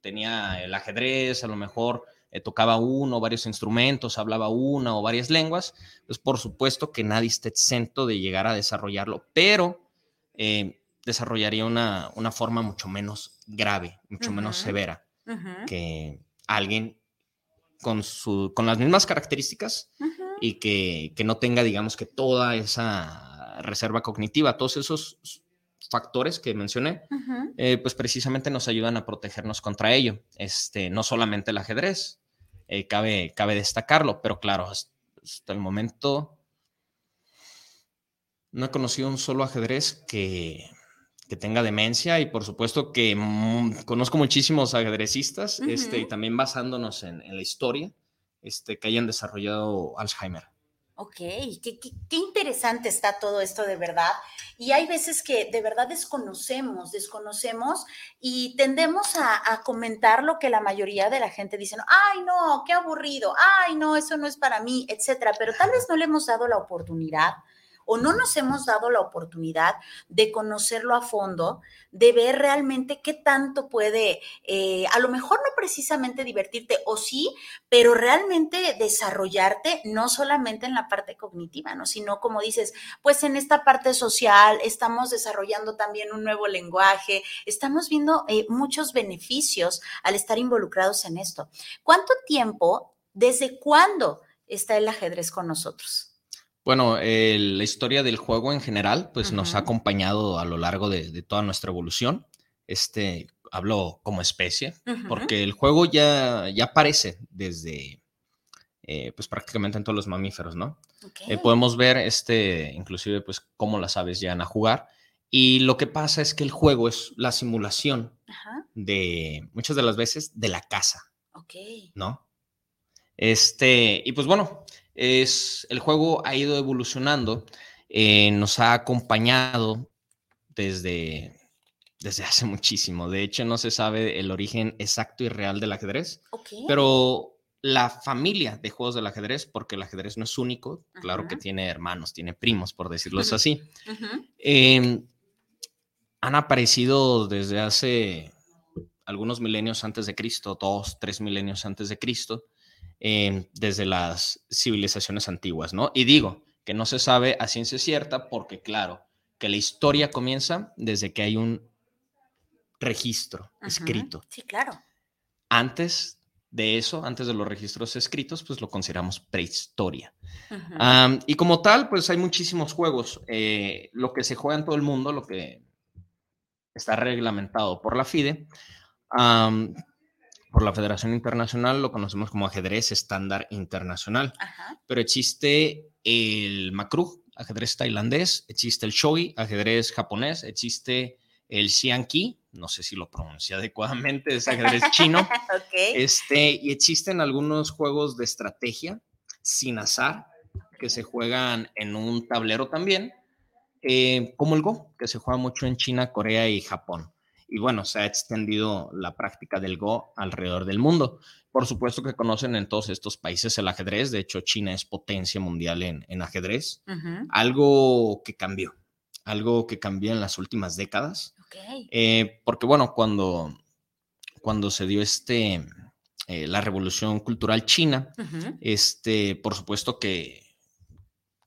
tenía el ajedrez, a lo mejor eh, tocaba uno o varios instrumentos, hablaba una o varias lenguas, pues por supuesto que nadie está exento de llegar a desarrollarlo, pero eh, desarrollaría una, una forma mucho menos grave, mucho uh-huh. menos severa uh-huh. que alguien con, su, con las mismas características uh-huh. y que, que no tenga, digamos, que toda esa reserva cognitiva. Todos esos factores que mencioné, uh-huh. eh, pues precisamente nos ayudan a protegernos contra ello. Este, no solamente el ajedrez, eh, cabe, cabe destacarlo, pero claro, hasta, hasta el momento no he conocido un solo ajedrez que, que tenga demencia, y por supuesto que mmm, conozco muchísimos ajedrecistas, uh-huh. este, y también basándonos en, en la historia, Este, que hayan desarrollado Alzheimer. Ok, qué, qué, qué interesante está todo esto, de verdad. Y hay veces que de verdad desconocemos, desconocemos y tendemos a, a comentar lo que la mayoría de la gente dice, ay no, qué aburrido, ay no, eso no es para mí, etcétera. Pero tal vez no le hemos dado la oportunidad o no nos hemos dado la oportunidad de conocerlo a fondo, de ver realmente qué tanto puede, eh, a lo mejor no precisamente divertirte, o sí, pero realmente desarrollarte no solamente en la parte cognitiva, ¿no? Sino, como dices, pues en esta parte social, estamos desarrollando también un nuevo lenguaje, estamos viendo eh, muchos beneficios al estar involucrados en esto. ¿Cuánto tiempo, desde cuándo está el ajedrez con nosotros? Bueno, eh, la historia del juego en general, pues uh-huh. nos ha acompañado a lo largo de, de toda nuestra evolución. Este, hablo como especie, uh-huh. porque el juego ya, ya aparece desde, eh, pues prácticamente en todos los mamíferos, ¿no? Okay. Eh, podemos ver, este, inclusive, pues cómo las aves llegan a jugar. Y lo que pasa es que el juego es la simulación uh-huh. de, muchas de las veces, de la caza. Ok. ¿No? Este, y pues bueno... Es, el juego ha ido evolucionando, eh, nos ha acompañado desde, desde hace muchísimo. De hecho, no se sabe el origen exacto y real del ajedrez, okay. pero la familia de juegos del ajedrez, porque el ajedrez no es único, uh-huh. claro que tiene hermanos, tiene primos, por decirlo uh-huh. así, uh-huh. Eh, han aparecido desde hace algunos milenios antes de Cristo, dos, tres milenios antes de Cristo, Eh, desde las civilizaciones antiguas, ¿no? Y digo que no se sabe a ciencia cierta porque, claro, que la historia comienza desde que hay un registro uh-huh. escrito. Sí, claro. Antes de eso, antes de los registros escritos, pues lo consideramos prehistoria. Uh-huh. Um, y como tal, pues hay muchísimos juegos. Eh, lo que se juega en todo el mundo, lo que está reglamentado por la FIDE, um, por la Federación Internacional, lo conocemos como ajedrez estándar internacional. Ajá. Pero existe el Macrú, ajedrez tailandés, existe el Shogi, ajedrez japonés, existe el Xiangqi, no sé si lo pronuncié adecuadamente, es ajedrez chino. Okay. Este, y existen algunos juegos de estrategia sin azar que se juegan en un tablero también, eh, como el Go, que se juega mucho en China, Corea y Japón. Y bueno, se ha extendido la práctica del Go alrededor del mundo. Por supuesto que conocen en todos estos países el ajedrez. De hecho, China es potencia mundial en, en ajedrez. Uh-huh. Algo que cambió. Algo que cambió en las últimas décadas. Okay. Eh, porque bueno, cuando, cuando se dio este, eh, la Revolución Cultural China, uh-huh. este, por supuesto que,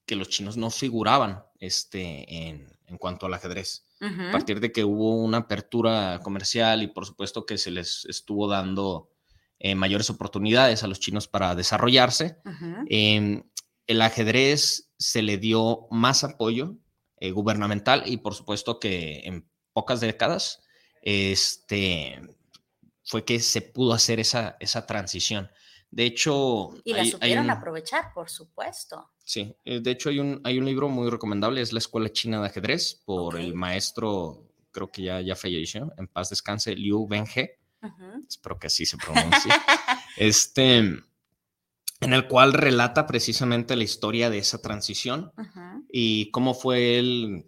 que los chinos no figuraban este, en, en cuanto al ajedrez. Uh-huh. A partir de que hubo una apertura comercial y por supuesto que se les estuvo dando eh, mayores oportunidades a los chinos para desarrollarse, uh-huh. eh, el ajedrez se le dio más apoyo eh, gubernamental y por supuesto que en pocas décadas este, fue que se pudo hacer esa, esa transición. De hecho... Y la hay, supieron hay un, aprovechar, por supuesto. Sí, de hecho hay un, hay un libro muy recomendable, es La Escuela China de Ajedrez, por okay. el maestro, creo que ya, ya falleció, en paz descanse, Liu Ben-He. Uh-huh. Espero que así se pronuncie. este, en el cual relata precisamente la historia de esa transición uh-huh. y cómo fue el,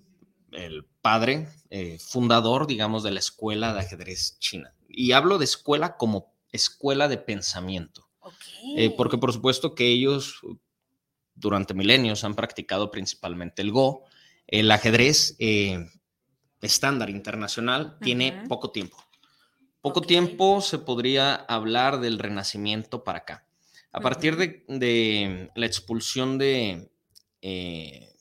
el padre eh, fundador, digamos, de la Escuela de Ajedrez China. Y hablo de escuela como escuela de pensamiento. Okay. Eh, porque por supuesto que ellos durante milenios han practicado principalmente el Go, el ajedrez eh, estándar internacional uh-huh. tiene poco tiempo. Poco okay. tiempo se podría hablar del Renacimiento para acá. A uh-huh. partir de, de la expulsión de, eh,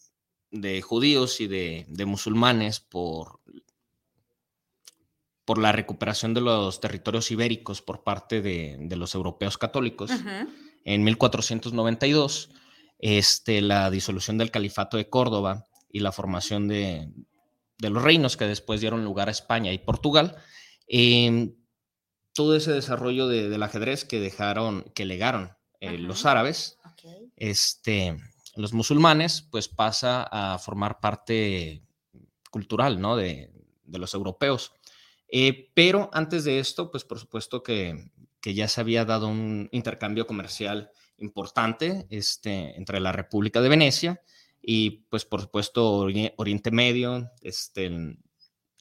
de judíos y de, de musulmanes por, por la recuperación de los territorios ibéricos por parte de, de los europeos católicos. Uh-huh. En mil cuatrocientos noventa y dos, este, la disolución del Califato de Córdoba y la formación de, de los reinos que después dieron lugar a España y Portugal, eh, todo ese desarrollo de, del ajedrez que dejaron, que legaron eh, uh-huh. los árabes, okay. este, los musulmanes, pues pasa a formar parte cultural, ¿no? de, de los europeos. Eh, pero antes de esto, pues por supuesto que, que ya se había dado un intercambio comercial importante este, entre la República de Venecia y pues por supuesto Ori- Oriente Medio, este,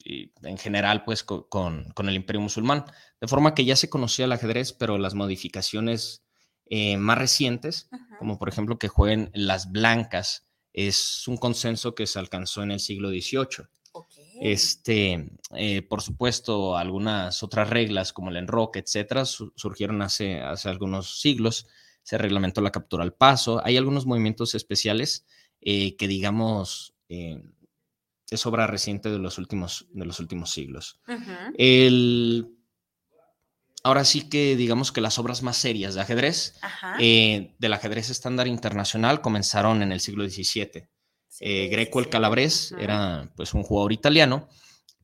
y en general pues co- con, con el Imperio Musulmán, de forma que ya se conocía el ajedrez, pero las modificaciones eh, más recientes, uh-huh. como por ejemplo que jueguen las blancas, es un consenso que se alcanzó en el siglo dieciocho. Este, eh, por supuesto, algunas otras reglas como el enroque, etcétera, su- surgieron hace, hace algunos siglos. Se reglamentó la captura al paso. Hay algunos movimientos especiales eh, que, digamos, eh, es obra reciente de los últimos, de los últimos siglos. Uh-huh. El, ahora sí que, digamos que las obras más serias de ajedrez, uh-huh. eh, del ajedrez estándar internacional, comenzaron en el siglo diecisiete. Eh, Greco el Calabrés uh-huh. era pues un jugador italiano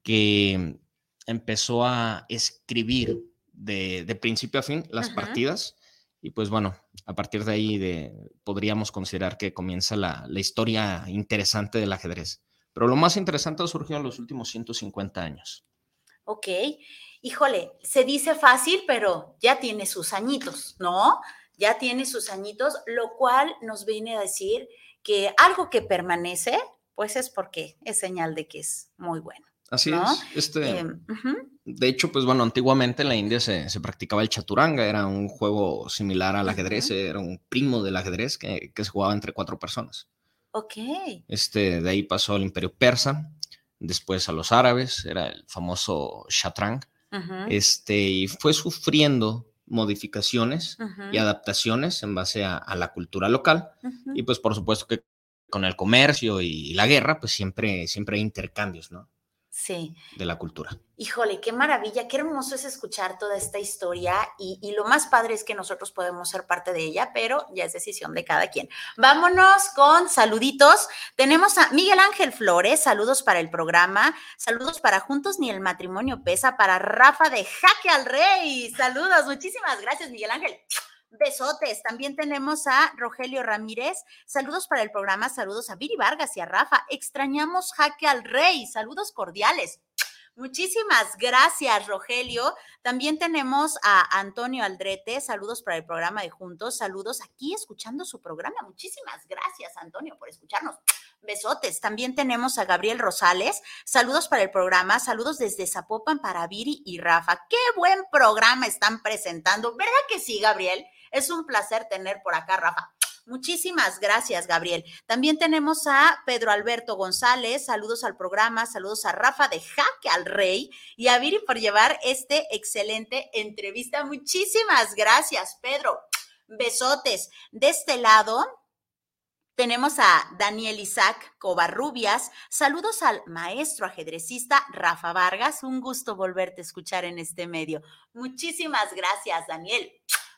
que empezó a escribir de, de principio a fin las uh-huh. partidas y pues bueno, a partir de ahí de, podríamos considerar que comienza la, la historia interesante del ajedrez. Pero lo más interesante surgió en los últimos ciento cincuenta años. Ok, híjole, se dice fácil, pero ya tiene sus añitos, ¿no? Ya tiene sus añitos, lo cual nos viene a decir que algo que permanece, pues es porque es señal de que es muy bueno. Así ¿no? es. Este, eh, uh-huh. De hecho, pues bueno, antiguamente en la India se, se practicaba el chaturanga, era un juego similar al ajedrez, uh-huh. era un primo del ajedrez que, que se jugaba entre cuatro personas. Ok. Este, de ahí pasó al Imperio Persa, después a los árabes, era el famoso Shatranj, uh-huh. este, y fue sufriendo modificaciones uh-huh. y adaptaciones en base a, a la cultura local uh-huh. y pues por supuesto que con el comercio y la guerra pues siempre, siempre hay intercambios, ¿no? Sí. De la cultura. Híjole, qué maravilla, qué hermoso es escuchar toda esta historia y, y lo más padre es que nosotros podemos ser parte de ella, pero ya es decisión de cada quien. Vámonos con saluditos. Tenemos a Miguel Ángel Flores, saludos para el programa, saludos para Juntos Ni el Matrimonio Pesa, para Rafa de Jaque al Rey. Saludos, muchísimas gracias, Miguel Ángel. Besotes. También tenemos a Rogelio Ramírez. Saludos para el programa. Saludos a Viri Vargas y a Rafa. Extrañamos Jaque al Rey. Saludos cordiales. Muchísimas gracias, Rogelio. También tenemos a Antonio Aldrete. Saludos para el programa de Juntos. Saludos aquí escuchando su programa. Muchísimas gracias, Antonio, por escucharnos. Besotes. También tenemos a Gabriel Rosales. Saludos para el programa. Saludos desde Zapopan para Viri y Rafa. ¡Qué buen programa están presentando! ¿Verdad que sí, Gabriel? Es un placer tener por acá, Rafa. Muchísimas gracias, Gabriel. También tenemos a Pedro Alberto González. Saludos al programa, saludos a Rafa de Jaque al Rey y a Viri por llevar este excelente entrevista. Muchísimas gracias, Pedro. Besotes. De este lado tenemos a Daniel Isaac Covarrubias. Saludos al maestro ajedrecista Rafa Vargas. Un gusto volverte a escuchar en este medio. Muchísimas gracias, Daniel.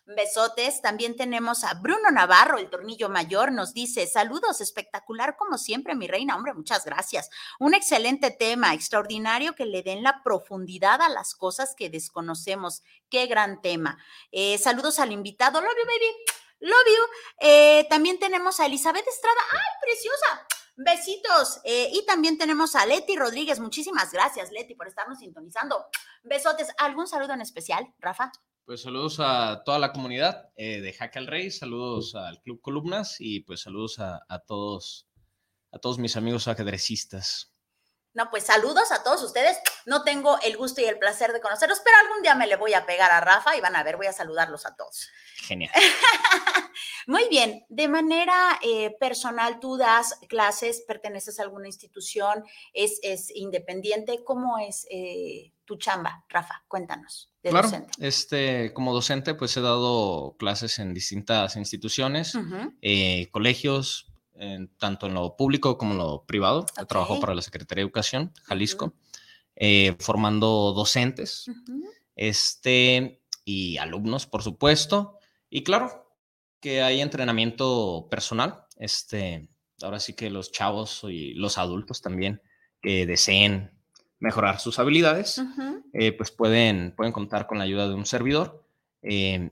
Besotes. También tenemos a Bruno Navarro, el tornillo mayor. Nos dice, saludos, espectacular como siempre, mi reina. Hombre, muchas gracias. Un excelente tema, extraordinario que le den la profundidad a las cosas que desconocemos. Qué gran tema. Eh, saludos al invitado. Love you, baby. Love you. Eh, también tenemos a Elizabeth Estrada. ¡Ay, preciosa! Besitos. Eh, y también tenemos a Leti Rodríguez. Muchísimas gracias, Leti, por estarnos sintonizando. Besotes. ¿Algún saludo en especial, Rafa? Pues saludos a toda la comunidad eh, de Jaque al Rey. Saludos al Club Columnas y pues saludos a, a todos a todos mis amigos ajedrecistas. No, pues saludos a todos ustedes. No tengo el gusto y el placer de conocerlos, pero algún día me le voy a pegar a Rafa y van a ver, voy a saludarlos a todos. Genial. Muy bien. De manera eh, personal, ¿tú das clases? ¿Perteneces a alguna institución? ¿Es, es independiente? ¿Cómo es eh, tu chamba, Rafa? Cuéntanos. De claro, docente. Este, como docente, pues he dado clases en distintas instituciones, uh-huh. eh, colegios, En, tanto en lo público como en lo privado. Okay. Trabajo para la Secretaría de Educación, Jalisco, uh-huh. eh, formando docentes uh-huh. este, y alumnos, por supuesto. Y claro, que hay entrenamiento personal. Este, ahora sí que los chavos y los adultos también que eh, deseen mejorar sus habilidades, uh-huh. eh, pues pueden, pueden contar con la ayuda de un servidor eh,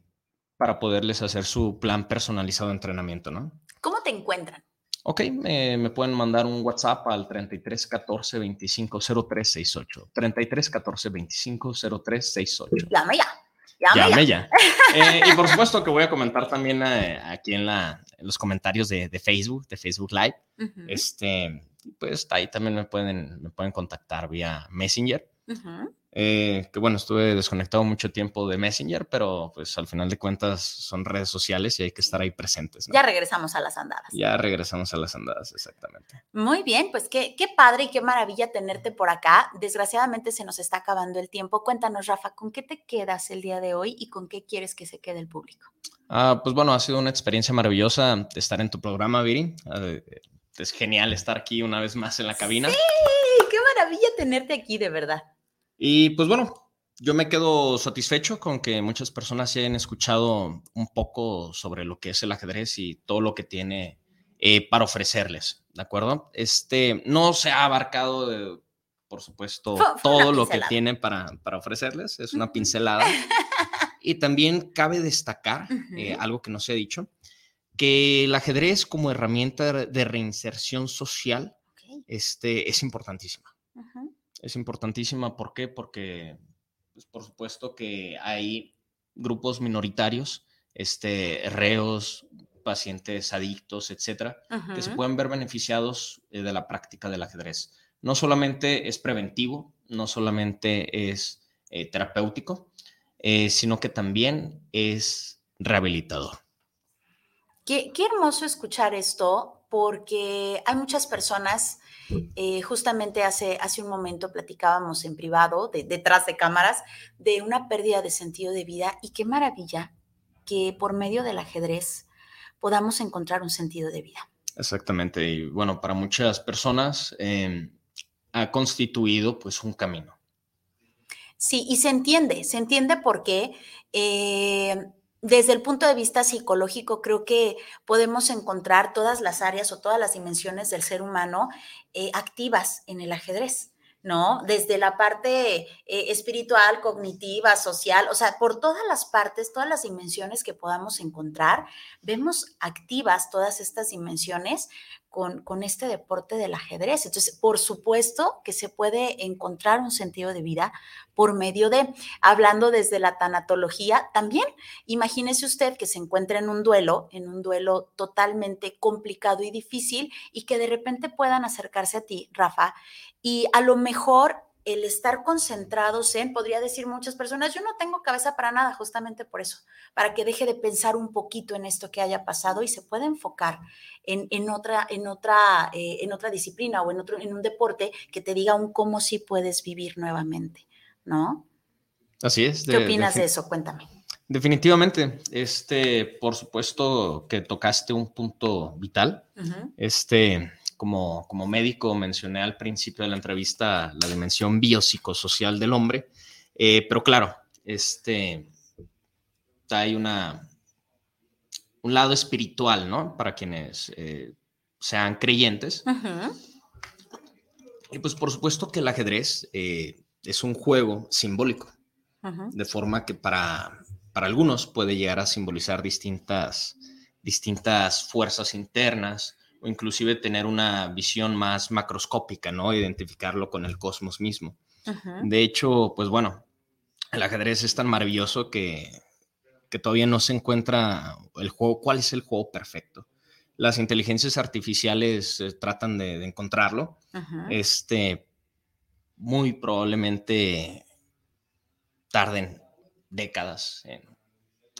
para poderles hacer su plan personalizado de entrenamiento, ¿no? ¿Cómo te encuentran? Ok, eh, me pueden mandar un WhatsApp al treinta y tres catorce veinticinco cero tres sesenta y ocho. treinta y tres catorce veinticinco cero tres sesenta y ocho. Llame ya. Llame, Llame ya. ya. eh, y por supuesto que voy a comentar también eh, aquí en, la, en los comentarios de, de Facebook, de Facebook Live. Uh-huh. Este, pues ahí también me pueden, me pueden contactar vía Messenger. Uh-huh. Eh, que bueno, estuve desconectado mucho tiempo de Messenger, pero pues al final de cuentas son redes sociales y hay que estar ahí presentes, ¿no? Ya regresamos a las andadas. Ya regresamos a las andadas, exactamente. Muy bien, pues qué, qué padre y qué maravilla tenerte por acá. Desgraciadamente se nos está acabando el tiempo. Cuéntanos, Rafa, ¿con qué te quedas el día de hoy y con qué quieres que se quede el público? Ah, pues bueno, ha sido una experiencia maravillosa estar en tu programa, Viri. Es genial estar aquí una vez más en la cabina. ¡Sí! ¡Qué maravilla tenerte aquí, de verdad! Y pues bueno, yo me quedo satisfecho con que muchas personas se hayan escuchado un poco sobre lo que es el ajedrez y todo lo que tiene eh, para ofrecerles, ¿de acuerdo? Este, no se ha abarcado, eh, por supuesto, fue, fue todo lo que tienen para, para ofrecerles, es una pincelada. Y también cabe destacar eh, algo que no se ha dicho, que el ajedrez como herramienta de reinserción social okay. este, es importantísima. Ajá. Es importantísima, ¿por qué? Porque, pues, por supuesto que hay grupos minoritarios, este, reos, pacientes adictos, etcétera, uh-huh. que se pueden ver beneficiados eh, de la práctica del ajedrez. No solamente es preventivo, no solamente es eh, terapéutico, eh, sino que también es rehabilitador. Qué, qué hermoso escuchar esto, porque hay muchas personas... Eh, justamente hace, hace un momento platicábamos en privado, de, detrás de cámaras, de una pérdida de sentido de vida y qué maravilla que por medio del ajedrez podamos encontrar un sentido de vida. Exactamente, y bueno, para muchas personas eh, ha constituido pues un camino. Sí, y se entiende, se entiende por qué. Eh, Desde el punto de vista psicológico, creo que podemos encontrar todas las áreas o todas las dimensiones del ser humano eh, activas en el ajedrez, ¿no? Desde la parte eh, espiritual, cognitiva, social, o sea, por todas las partes, todas las dimensiones que podamos encontrar, vemos activas todas estas dimensiones con, con este deporte del ajedrez. Entonces, por supuesto que se puede encontrar un sentido de vida por medio de, hablando desde la tanatología, también imagínese usted que se encuentra en un duelo, en un duelo totalmente complicado y difícil y que de repente puedan acercarse a ti, Rafa, y a lo mejor el estar concentrados en, podría decir muchas personas, yo no tengo cabeza para nada, justamente por eso, para que deje de pensar un poquito en esto que haya pasado y se pueda enfocar en, en, otra, en, otra, eh, en otra disciplina o en, otro, en un deporte que te diga un cómo sí puedes vivir nuevamente, ¿no? Así es. De, ¿Qué opinas de, de eso? Cuéntame. Definitivamente, este, por supuesto que tocaste un punto vital. Uh-huh. Este... Como, como médico mencioné al principio de la entrevista la dimensión biopsicosocial del hombre, eh, pero claro, este, hay una, un lado espiritual, ¿no? Para quienes eh, sean creyentes. Uh-huh. Y pues por supuesto que el ajedrez eh, es un juego simbólico, uh-huh. de forma que para, para algunos puede llegar a simbolizar distintas, distintas fuerzas internas, o inclusive tener una visión más macroscópica, ¿no? Identificarlo con el cosmos mismo. Uh-huh. De hecho, pues bueno, el ajedrez es tan maravilloso que, que todavía no se encuentra el juego, cuál es el juego perfecto. Las inteligencias artificiales eh, tratan de, de encontrarlo. Uh-huh. Este, muy probablemente tarden décadas en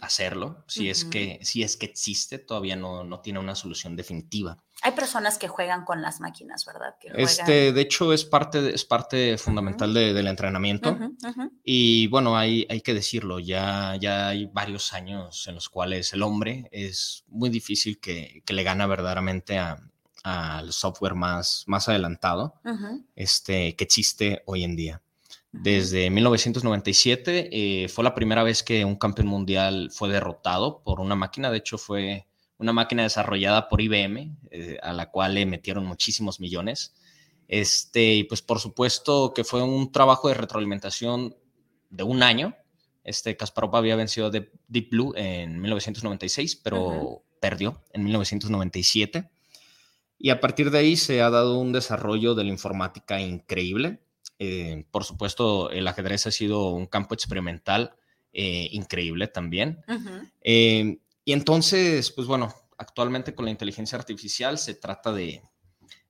hacerlo, si, uh-huh. es que, si es que existe, todavía no, no tiene una solución definitiva. Hay personas que juegan con las máquinas, ¿verdad? Que juegan... Este, de hecho, es parte, es parte fundamental uh-huh. de, del entrenamiento. Uh-huh, uh-huh. Y bueno, hay, hay que decirlo, ya, ya hay varios años en los cuales el hombre es muy difícil que, que le gana verdaderamente al software más, más adelantado uh-huh. este, que existe hoy en día. Desde mil novecientos noventa y siete eh, fue la primera vez que un campeón mundial fue derrotado por una máquina. De hecho, fue una máquina desarrollada por I B M, eh, a la cual le metieron muchísimos millones. Este, y pues por supuesto que fue un trabajo de retroalimentación de un año. Este, Kasparov había vencido a Deep Blue en mil novecientos noventa y seis, pero uh-huh. perdió en mil novecientos noventa y siete. Y a partir de ahí se ha dado un desarrollo de la informática increíble. Eh, por supuesto, el ajedrez ha sido un campo experimental eh, increíble también. Uh-huh. Eh, y entonces, pues bueno, actualmente con la inteligencia artificial se trata de,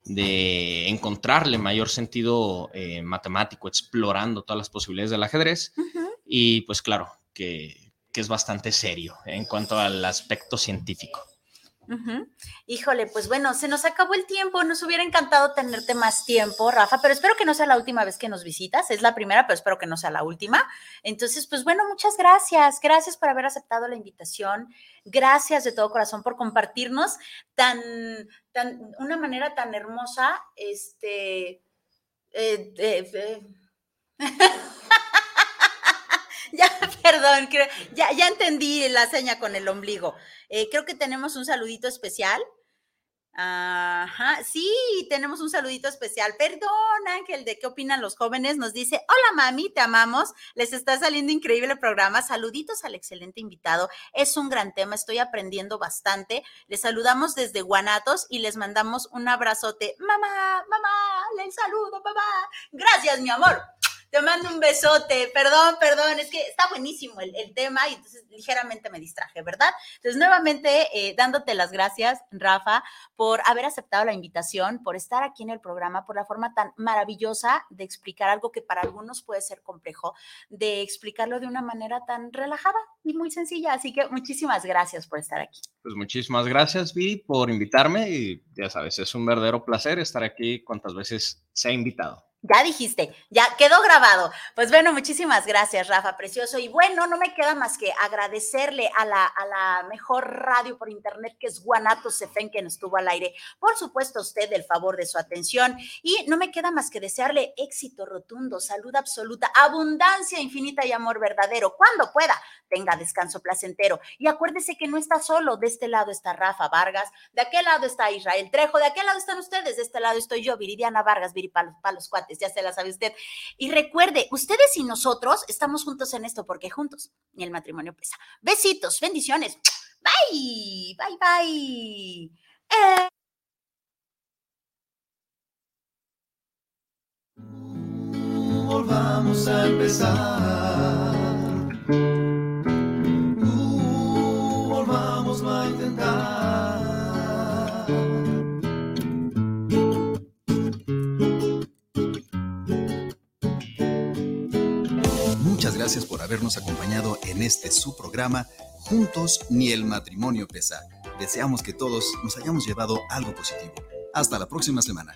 de encontrarle mayor sentido eh, matemático, explorando todas las posibilidades del ajedrez. Uh-huh. Y pues claro, que, que es bastante serio en cuanto al aspecto científico. Uh-huh. Híjole, pues bueno, se nos acabó el tiempo, nos hubiera encantado tenerte más tiempo, Rafa, pero espero que no sea la última vez que nos visitas, es la primera, pero espero que no sea la última. Entonces, pues bueno, muchas gracias, gracias por haber aceptado la invitación, gracias de todo corazón por compartirnos tan, tan, una manera tan hermosa, este, eh, eh, eh. Ya, perdón, creo, ya, ya entendí la seña con el ombligo. Eh, creo que tenemos un saludito especial. Ajá, sí, tenemos un saludito especial. Perdón, Ángel, ¿de qué opinan los jóvenes? Nos dice, hola mami, te amamos, les está saliendo increíble el programa. Saluditos al excelente invitado, es un gran tema, estoy aprendiendo bastante. Les saludamos desde Guanatos y les mandamos un abrazote. Mamá, mamá, les saludo, papá. Gracias, mi amor. Te mando un besote, perdón, perdón, es que está buenísimo el, el tema y entonces ligeramente me distraje, ¿verdad? Entonces, nuevamente, eh, dándote las gracias, Rafa, por haber aceptado la invitación, por estar aquí en el programa, por la forma tan maravillosa de explicar algo que para algunos puede ser complejo, de explicarlo de una manera tan relajada y muy sencilla. Así que muchísimas gracias por estar aquí. Pues muchísimas gracias, Viri, por invitarme y ya sabes, es un verdadero placer estar aquí cuantas veces se ha invitado. Ya dijiste, ya quedó grabado. Pues bueno, muchísimas gracias, Rafa, precioso. Y bueno, no me queda más que agradecerle a la, a la mejor radio por internet, que es Guanatos F M, que nos estuvo al aire. Por supuesto, a usted el favor de su atención. Y no me queda más que desearle éxito rotundo, salud absoluta, abundancia infinita y amor verdadero. Cuando pueda, tenga descanso placentero. Y acuérdese que no está solo. De este lado está Rafa Vargas, de aquel lado está Israel Trejo, de aquel lado están ustedes, de este lado estoy yo, Viridiana Vargas, Viripalos, Palos Cuates. Ya se la sabe usted. Y recuerde, ustedes y nosotros estamos juntos en esto, porque juntos el matrimonio pesa. Besitos, bendiciones. Bye, bye, bye. Eh. Volvamos a empezar. Uh, volvamos a intentar. Muchas gracias por habernos acompañado en este su programa, Juntos ni el matrimonio pesa. Deseamos que todos nos hayamos llevado algo positivo. Hasta la próxima semana.